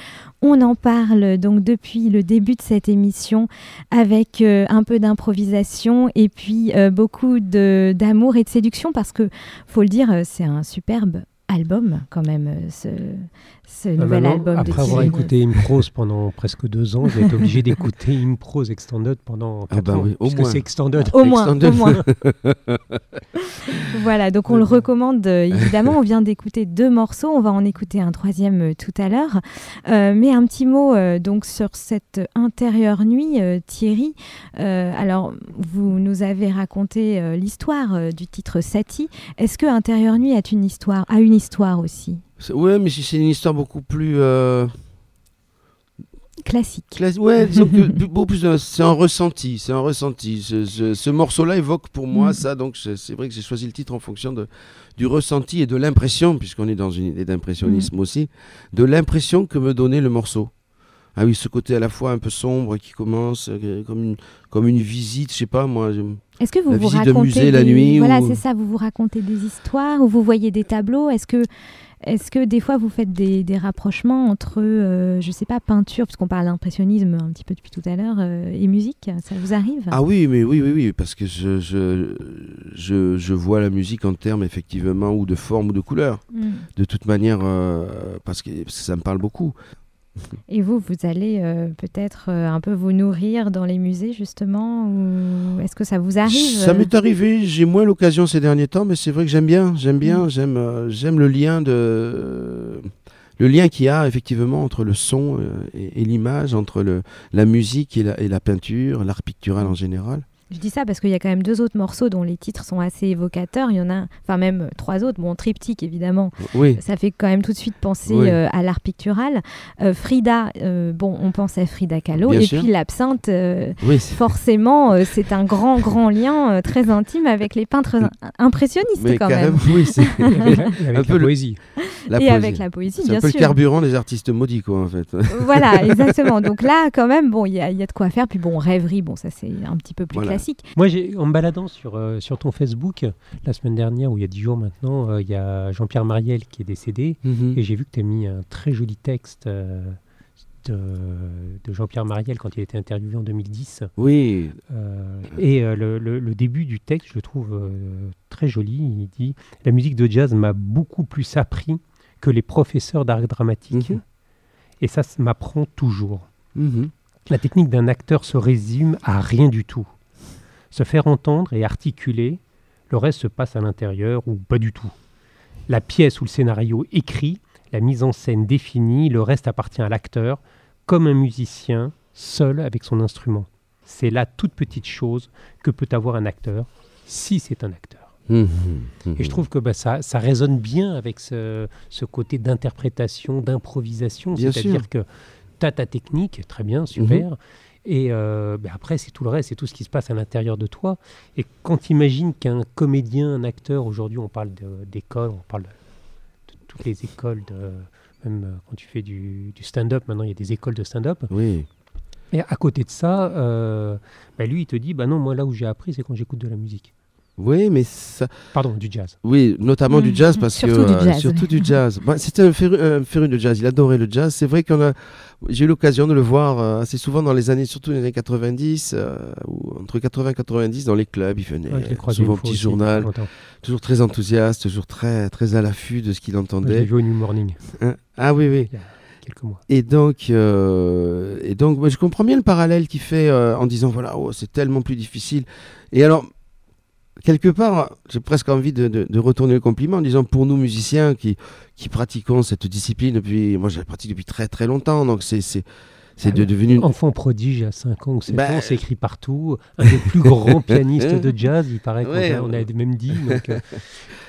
On en parle donc depuis le début de cette émission avec un peu d'improvisation et puis beaucoup de, d'amour et de séduction parce que, faut le dire, c'est un superbe album quand même, ce, ce ah nouvel bah non, album. Après de avoir Thierry. écouté Improse pendant presque deux ans, je vais être obligé d'écouter Improse Extended pendant quatre ah bah ans, oui, au puisque moins. c'est Extended. Au moins, au moins. Voilà, donc on ouais. le recommande évidemment. On vient d'écouter deux morceaux, on va en écouter un troisième euh, tout à l'heure. Euh, mais un petit mot euh, donc sur cette Intérieure Nuit, euh, Thierry. Euh, alors, vous nous avez raconté euh, l'histoire euh, du titre Satie. Est-ce que Intérieure Nuit a une histoire, a une histoire aussi? Oui, mais c'est une histoire beaucoup plus... Euh... Classique. Cla- ouais, disons que, beaucoup plus, c'est un ressenti, c'est un ressenti. Ce, ce, ce morceau-là évoque pour moi mmh. ça, donc c'est, c'est vrai que j'ai choisi le titre en fonction de, du ressenti et de l'impression, puisqu'on est dans une idée d'impressionnisme mmh. aussi, de l'impression que me donnait le morceau. Ah oui, ce côté à la fois un peu sombre qui commence, euh, comme, une, comme une visite, je sais pas moi... Je... Est-ce que vous la vous racontez de musée, des... la nuit, voilà, ou... c'est ça, vous vous racontez des histoires ou vous voyez des tableaux? Est-ce que, est-ce que des fois vous faites des, des rapprochements entre, euh, je sais pas, peinture, parce qu'on parle d'impressionnisme un petit peu depuis tout à l'heure, euh, et musique, ça vous arrive? Ah oui, mais oui, oui, oui, parce que je, je, je, je vois la musique en termes effectivement ou de forme ou de couleur, mmh. de toute manière, euh, parce, que, parce que ça me parle beaucoup. Et vous, vous allez euh, peut-être euh, un peu vous nourrir dans les musées justement, ou est-ce que ça vous arrive? Ça m'est arrivé, j'ai moins l'occasion ces derniers temps, mais c'est vrai que j'aime bien, j'aime bien, mmh. j'aime, euh, j'aime le lien de, euh, le lien qu'il y a effectivement entre le son euh, et, et l'image, entre le, la musique et la, et la peinture, l'art pictural en général. Je dis ça parce qu'il y a quand même deux autres morceaux dont les titres sont assez évocateurs. Il y en a, enfin même trois autres. Bon, Triptyque, évidemment. Oui. Ça fait quand même tout de suite penser oui. euh, à l'art pictural. Euh, Frida, euh, bon, on pense à Frida Kahlo. Bien et sûr. Puis l'absinthe, euh, oui, c'est... forcément, euh, c'est un grand, grand lien euh, très intime avec les peintres impressionnistes mais quand même. même. Oui, c'est un peu la poésie. La et poésie. avec la poésie, c'est bien sûr. C'est un peu sûr. le carburant des artistes maudits, quoi, en fait. Voilà, exactement. Donc là, quand même, bon, il y, y a de quoi faire. Puis bon, Rêverie, bon, ça c'est un petit peu plus voilà. classique. Moi, j'ai, en me baladant sur, euh, sur ton Facebook, la semaine dernière, ou il y a dix jours maintenant, euh, il y a Jean-Pierre Marielle qui est décédé, mm-hmm. et j'ai vu que tu as mis un très joli texte euh, de, de Jean-Pierre Marielle quand il a été interviewé en deux mille dix. Oui. Euh, et euh, le, le, le début du texte, je le trouve euh, très joli. Il dit « La musique de jazz m'a beaucoup plus appris que les professeurs d'art dramatique, mm-hmm. et ça, ça m'apprend toujours. Mm-hmm. La technique d'un acteur se résume à rien du tout. Se faire entendre et articuler, le reste se passe à l'intérieur ou pas du tout. La pièce ou le scénario écrit, la mise en scène définie, le reste appartient à l'acteur, comme un musicien seul avec son instrument. C'est la toute petite chose que peut avoir un acteur, si c'est un acteur. » Mmh, mmh. Et je trouve que bah, ça, ça résonne bien avec ce, ce côté d'interprétation, d'improvisation, c'est-à-dire que tu as ta technique, très bien, super, mmh. Et euh, bah après, c'est tout le reste, c'est tout ce qui se passe à l'intérieur de toi. Et quand tu imagines qu'un comédien, un acteur, aujourd'hui, on parle de, d'école, on parle de, de toutes les écoles, de, même quand tu fais du, du stand-up, maintenant, il y a des écoles de stand-up. Oui. Et à côté de ça, euh, bah lui, il te dit, bah non, moi, là où j'ai appris, c'est quand j'écoute de la musique. Oui, mais ça... Pardon, du jazz. Oui, notamment mmh. du jazz, parce surtout que... Euh, du jazz, surtout oui. du jazz. Bah, c'était un féru, un féru de jazz, il adorait le jazz. C'est vrai qu'on a... J'ai eu l'occasion de le voir euh, assez souvent dans les années, surtout les années quatre-vingt-dix, euh, ou entre quatre-vingts et quatre-vingt-dix, dans les clubs. Il venait ouais, souvent au petit journal, toujours très enthousiaste, toujours très, très à l'affût de ce qu'il entendait. J'ai vu au New Morning. Hein? Ah oui, oui. Yeah. Et donc, euh, et donc bah, je comprends bien le parallèle qu'il fait euh, en disant, voilà, oh, c'est tellement plus difficile. Et alors... Quelque part, j'ai presque envie de, de, de retourner le compliment en disant pour nous musiciens qui, qui pratiquons cette discipline depuis, moi je la pratique depuis très très longtemps, donc c'est, c'est, c'est ah de, devenu... Enfant prodige à cinq ans ou sept bah... ans, c'est écrit partout, un des plus grands pianistes de jazz, il paraît qu'on ouais, a, on a même dit, donc, euh...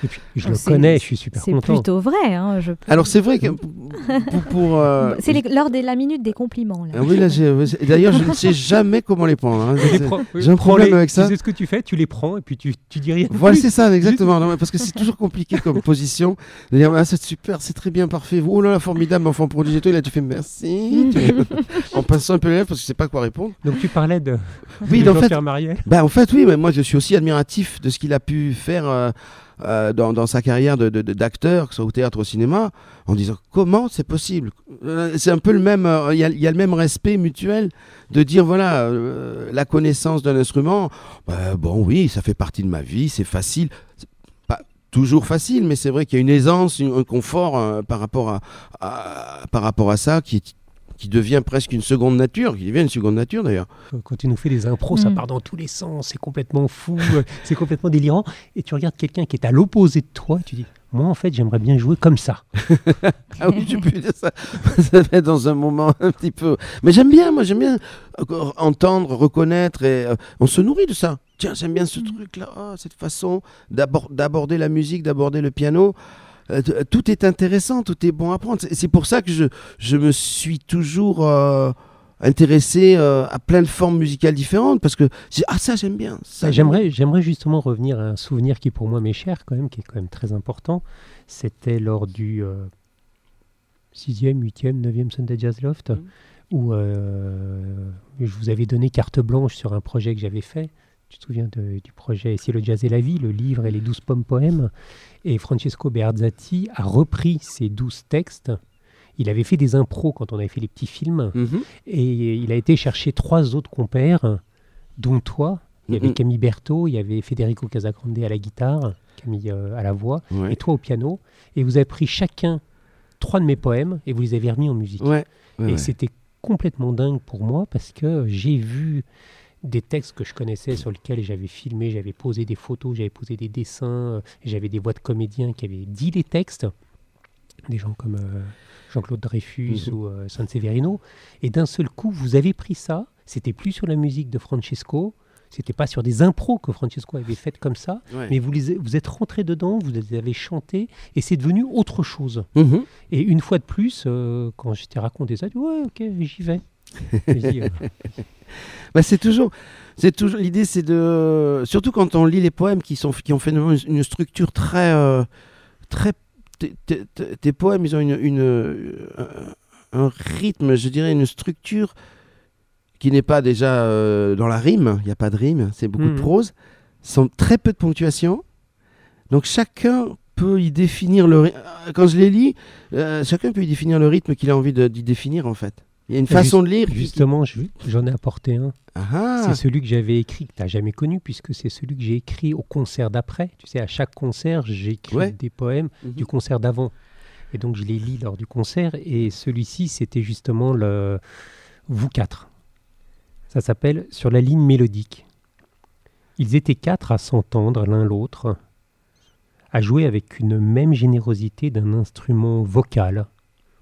et puis, je donc le connais, je suis super c'est content. C'est plutôt vrai. Hein, je peux... Alors c'est vrai que pour... pour euh... C'est les... l'heure de la minute des compliments. Là. Ah oui, là, j'ai... D'ailleurs je ne sais jamais comment les prendre. Hein. Les pro... J'ai un problème les... avec ça. Tu sais ce que tu fais, tu les prends et puis tu... Tu dis rien. Voilà, plus. C'est ça, exactement. Non, parce que c'est toujours compliqué comme position. De dire, ah, c'est super, c'est très bien, parfait. Oh là là, formidable, enfant prodigieux. Et là, tu fais merci. Tu... en pinçant un peu les lèvres parce que je sais pas quoi répondre. Donc tu parlais de, oui, de Jean-Pierre en fait, Marielle. Bah en fait oui, mais moi je suis aussi admiratif de ce qu'il a pu faire euh, euh, dans, dans sa carrière de, de, de, d'acteur, que ce soit au théâtre, au cinéma, en disant comment c'est possible. Euh, c'est un peu le même, il euh, y, y a le même respect mutuel de dire voilà euh, la connaissance d'un instrument. Bah, bon oui, ça fait partie de ma vie, c'est facile. C'est toujours facile, mais c'est vrai qu'il y a une aisance, une, un confort euh, par rapport à, à, par rapport à ça qui, qui devient presque une seconde nature, qui devient une seconde nature d'ailleurs. Quand tu nous fais des impros, mmh. ça part dans tous les sens, c'est complètement fou, c'est complètement délirant. Et tu regardes quelqu'un qui est à l'opposé de toi, tu dis « Moi, en fait, j'aimerais bien jouer comme ça. » Ah oui, tu peux dire ça. Ça fait dans un moment un petit peu... Mais j'aime bien, moi, j'aime bien entendre, reconnaître, et euh, on se nourrit de ça. Tiens, j'aime bien ce truc-là, oh, cette façon d'abord, d'aborder la musique, d'aborder le piano. Euh, tout est intéressant, tout est bon à prendre. C'est, c'est pour ça que je, je me suis toujours euh, intéressé euh, à plein de formes musicales différentes, parce que ah, ça, j'aime bien. Ça, j'aimerais, j'aime... j'aimerais justement revenir à un souvenir qui, pour moi, m'est cher, quand même, qui est quand même très important. C'était lors du euh, sixième, huitième, neuvième Sunday Jazz Loft, mmh. où euh, je vous avais donné carte blanche sur un projet que j'avais fait. Tu te souviens de, du projet « Si le jazz et la vie », le livre et les douze pommes poèmes. Et Francesco Bearzati a repris ces douze textes. Il avait fait des impros quand on avait fait les petits films. Mm-hmm. Et il a été chercher trois autres compères, dont toi. Il y avait mm-hmm. Camille Berthaud, il y avait Federico Casagrande à la guitare, Camille euh, à la voix, ouais. et toi au piano. Et vous avez pris chacun trois de mes poèmes et vous les avez remis en musique. Ouais. Ouais, et ouais. C'était complètement dingue pour moi parce que j'ai vu... des textes que je connaissais, sur lesquels j'avais filmé, j'avais posé des photos, j'avais posé des dessins, j'avais des voix de comédiens qui avaient dit les textes, des gens comme euh, Jean-Claude Dreyfus mmh. ou euh, Sanseverino. Et d'un seul coup, vous avez pris ça, c'était plus sur la musique de Francesco, c'était pas sur des impros que Francesco avait faites comme ça, ouais. mais vous, les, vous êtes rentrés dedans, vous les avez chantés, et c'est devenu autre chose. Mmh. Et une fois de plus, euh, quand je t'ai raconté ça, tu dis « Ouais, ok, j'y vais ». bah c'est toujours, c'est toujours l'idée, c'est de surtout quand on lit les poèmes qui sont qui ont fait une, une structure très euh, très t- t- t- tes poèmes ils ont une, une euh, un rythme, je dirais une structure qui n'est pas déjà euh, dans la rime, il n'y a pas de rime, c'est beaucoup mmh. de prose, sont très peu de ponctuation, donc chacun peut y définir le ry- quand je les lis, euh, chacun peut y définir le rythme qu'il a envie de, d'y définir en fait. Il y a une façon Just, de lire. Justement, je, j'en ai apporté un. Ah. C'est celui que j'avais écrit, que tu n'as jamais connu, puisque c'est celui que j'ai écrit au concert d'après. Tu sais, à chaque concert, j'écris ouais. des poèmes mm-hmm. du concert d'avant. Et donc, je les lis lors du concert. Et celui-ci, c'était justement le Vous quatre. Ça s'appelle « Sur la ligne mélodique ». Ils étaient quatre à s'entendre l'un l'autre, à jouer avec une même générosité d'un instrument vocal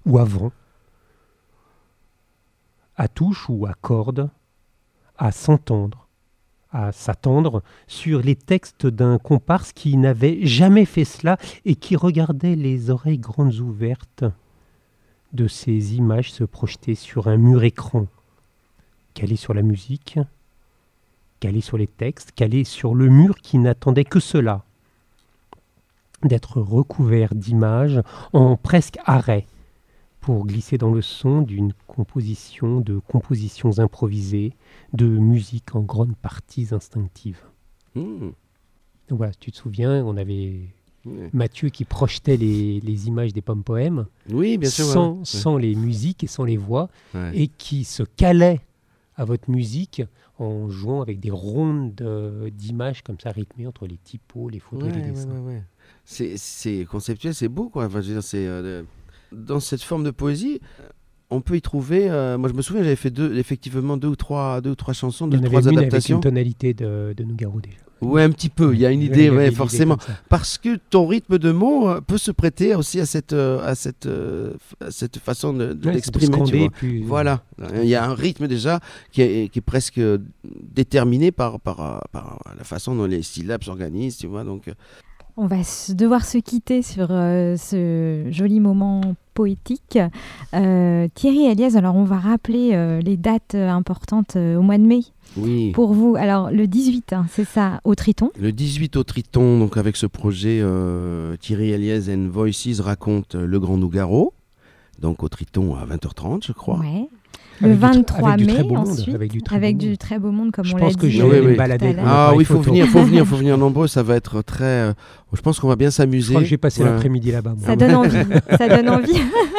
ou avant. À touche ou à corde, à s'entendre, à s'attendre sur les textes d'un comparse qui n'avait jamais fait cela et qui regardait les oreilles grandes ouvertes de ces images se projeter sur un mur écran, calé sur la musique, calé sur les textes, calé sur le mur qui n'attendait que cela, d'être recouvert d'images en presque arrêt, pour glisser dans le son d'une composition, de compositions improvisées, de musique en grande partie instinctive. Mmh. Donc voilà, tu te souviens, on avait mmh. Mathieu qui projetait les, les images des pommes poèmes, oui, bien sûr, sans, ouais. sans ouais. les musiques et sans les voix, ouais. et qui se calait à votre musique en jouant avec des rondes de, d'images comme ça, rythmées entre les typos, les photos ouais, et les dessins. Ouais, ouais, ouais. C'est, c'est conceptuel, c'est beau, quoi. Enfin, je veux dire, c'est... Euh, de... Dans cette forme de poésie, on peut y trouver. Euh, moi, je me souviens, j'avais fait deux, effectivement deux ou trois, deux ou trois chansons, deux ou trois adaptations. Il y en avait une avec une tonalité de, de Nougaro déjà. Ouais, un petit peu. Il y a une idée, ouais, forcément, parce que ton rythme de mots peut se prêter aussi à cette, à cette, à cette façon de, de ouais, l'exprimer. Tu vois. Puis... Voilà. Il y a un rythme déjà qui est, qui est presque déterminé par, par, par la façon dont les syllabes s'organisent. Tu vois, donc. On va devoir se quitter sur euh, ce joli moment poétique. Euh, Thierry Eliez, alors on va rappeler euh, les dates importantes euh, au mois de mai. Oui. Pour vous, alors le dix-huit, hein, c'est ça, au Triton. Le dix-huit au Triton, donc avec ce projet euh, Thierry Eliez and Voices raconte euh, le Grand Nougaro, donc au Triton à vingt heures trente, je crois. Ouais. le vingt-trois mai ensuite, avec du très beau monde, comme on l'a dit. Je pense que j'ai oui, oui. baladé. Ah oui, il faut venir, faut venir, faut venir nombreux, ça va être très... Je pense qu'on va bien s'amuser. Je crois que j'ai passé ouais. l'après-midi là-bas. Moi. Ça donne envie, ça donne envie.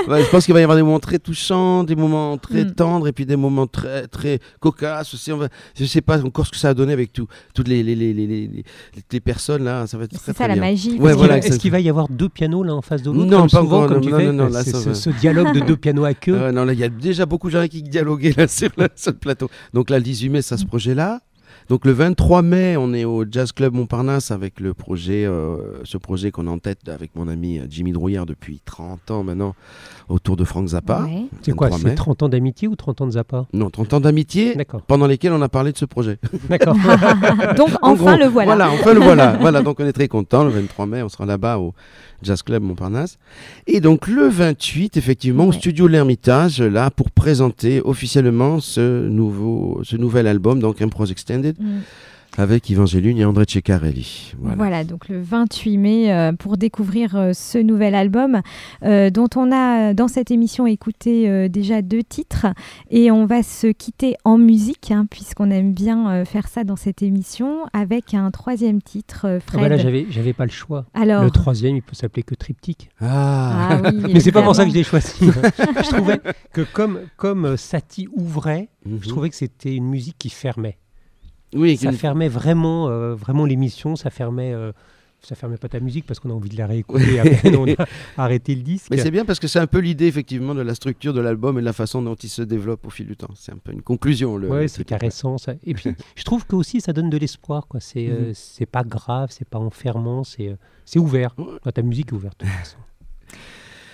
Ouais, je pense qu'il va y avoir des moments très touchants, des moments très mm. tendres, et puis des moments très, très cocasses aussi. On va... Je ne sais pas encore ce que ça a donné avec tout, toutes les, les, les, les, les, les personnes là, ça va être très, c'est très ça bien. La magie. Ouais, est-ce voilà, qu'il va, est-ce qu'il va y avoir deux pianos là en face de l'autre? Non, comme pas souvent, comme non, tu non, fais, non, non, là, c'est ce, ce dialogue de deux pianos à queue. Euh, non, là, il y a déjà beaucoup de gens qui dialoguaient là, sur, là, sur le plateau. Donc là, le dix-huit mai, c'est à ce projet-là. Donc le vingt-trois mai, on est au Jazz Club Montparnasse avec le projet, euh, ce projet qu'on a en tête avec mon ami Jimmy Drouillard depuis trente ans maintenant, autour de Franck Zappa. Ouais. C'est quoi, c'est trente ans d'amitié ou trente ans de Zappa? Non, trente ans d'amitié. D'accord. Pendant lesquels on a parlé de ce projet. D'accord. Donc en enfin gros, le voilà. Voilà, enfin le voilà. Voilà, donc on est très contents. Le vingt-trois mai, on sera là-bas au Jazz Club Montparnasse. Et donc le vingt-huit, effectivement, ouais. au studio L'Ermitage, là, pour présenter officiellement ce, nouveau, ce nouvel album, donc Improse Extended, Mmh. avec Yvan Gelugne et André Ceccarelli. Voilà. Voilà, donc le vingt-huit mai euh, pour découvrir euh, ce nouvel album euh, dont on a dans cette émission écouté euh, déjà deux titres, et on va se quitter en musique hein, puisqu'on aime bien euh, faire ça dans cette émission avec un troisième titre. Euh, Fred. Ah bah là, j'avais, j'avais pas le choix. Alors... Le troisième, il peut s'appeler que Triptyque. Ah, ah oui, mais c'est pas pour ça que je l'ai choisi. Je trouvais que comme, comme Satie ouvrait, mmh. je trouvais que c'était une musique qui fermait. Oui, ça une... fermait vraiment, euh, vraiment l'émission, ça fermait, euh, ça fermait pas ta musique parce qu'on a envie de la réécouter après on a arrêté le disque. Mais c'est bien parce que c'est un peu l'idée effectivement de la structure de l'album et de la façon dont il se développe au fil du temps. C'est un peu une conclusion. Le, ouais, le c'est caressant. Ça. Et puis je trouve que aussi ça donne de l'espoir, quoi. C'est, mm-hmm. euh, c'est pas grave, c'est pas enfermant, c'est, euh, c'est ouvert. Ouais. Ta musique est ouverte de toute façon.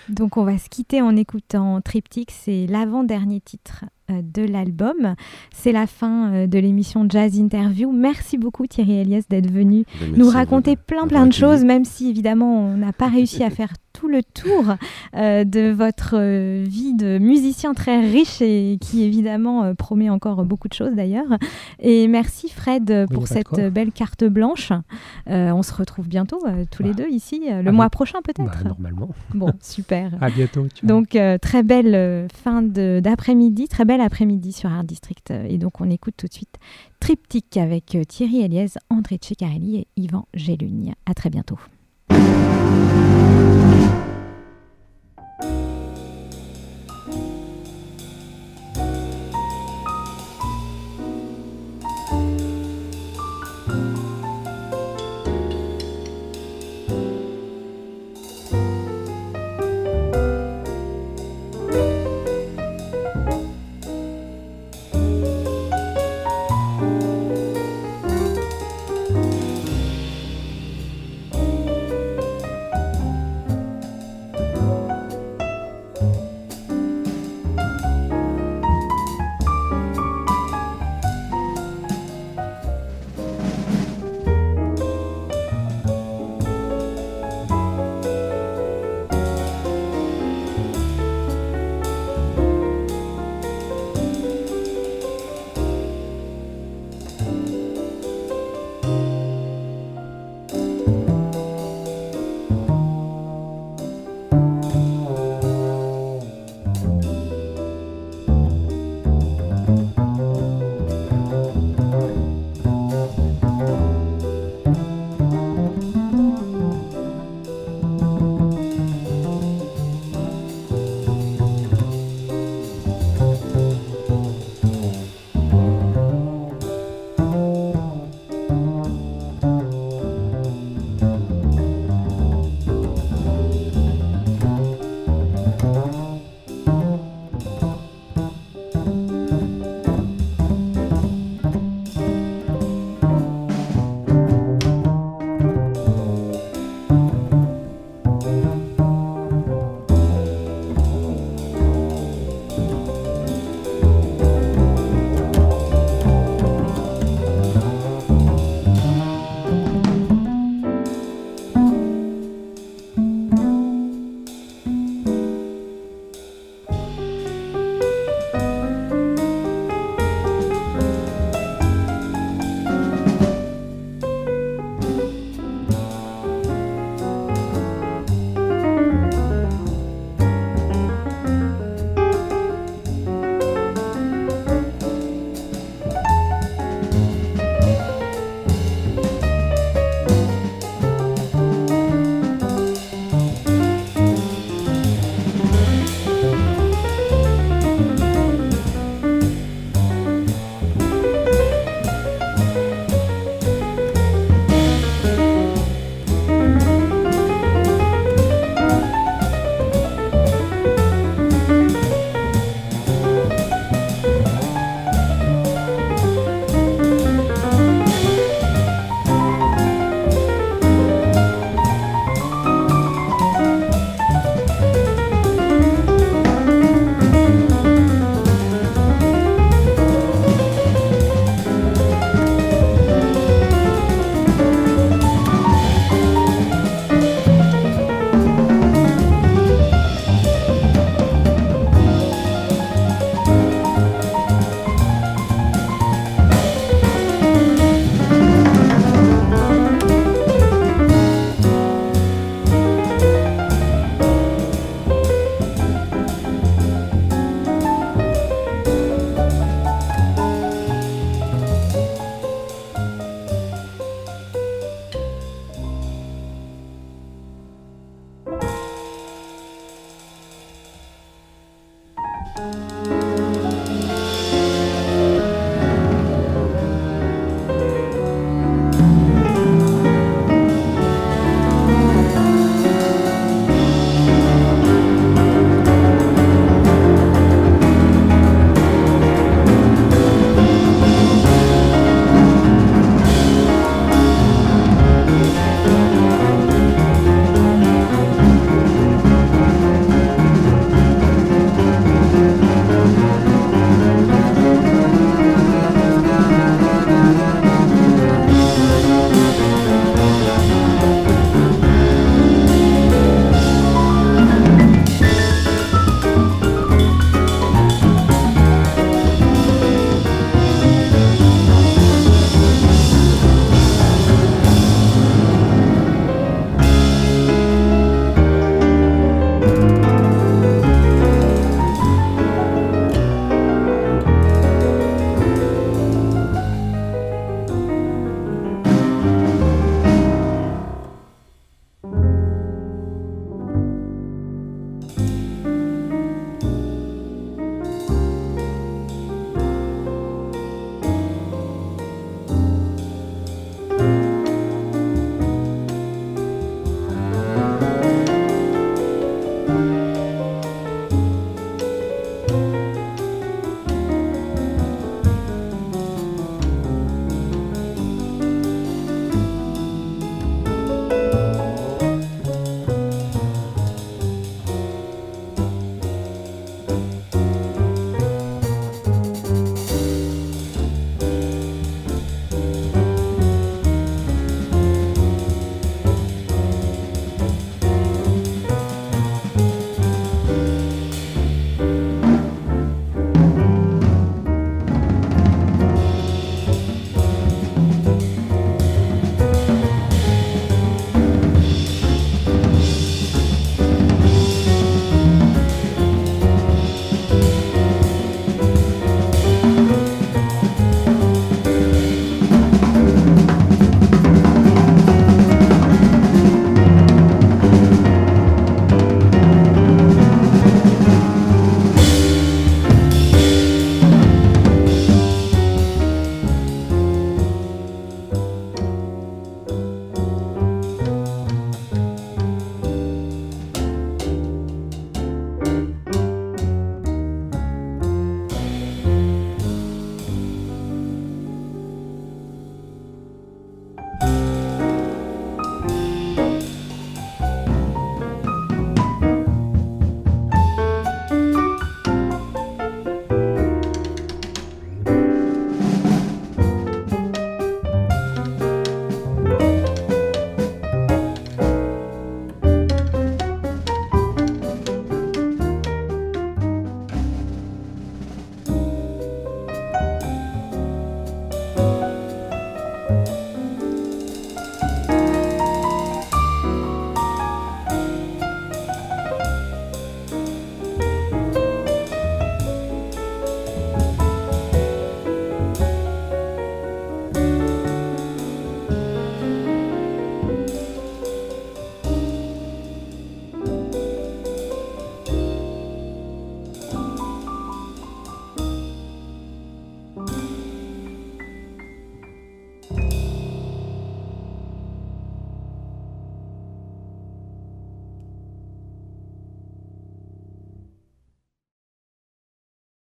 Donc on va se quitter en écoutant Triptyque, c'est l'avant-dernier titre euh, de l'album. C'est la fin euh, de l'émission Jazz Interview. Merci beaucoup Thierry Eliez d'être venu ben, nous raconter de... plein plein de choses, même si évidemment on n'a pas réussi à faire tout le tour euh, de votre euh, vie de musicien très riche et qui évidemment euh, promet encore beaucoup de choses d'ailleurs. Et merci Fred euh, pour cette belle carte blanche. Euh, on se retrouve bientôt euh, tous bah. les deux ici, euh, le ah mois bon. prochain peut-être. Bah, normalement. Bon, super. À bientôt. Tu donc euh, très belle euh, fin de, d'après-midi, très belle après-midi sur Art District. Euh, et donc on écoute tout de suite Triptyque avec euh, Thierry Eliez, André Ceccarelli et Yvan Gelugne. À très bientôt.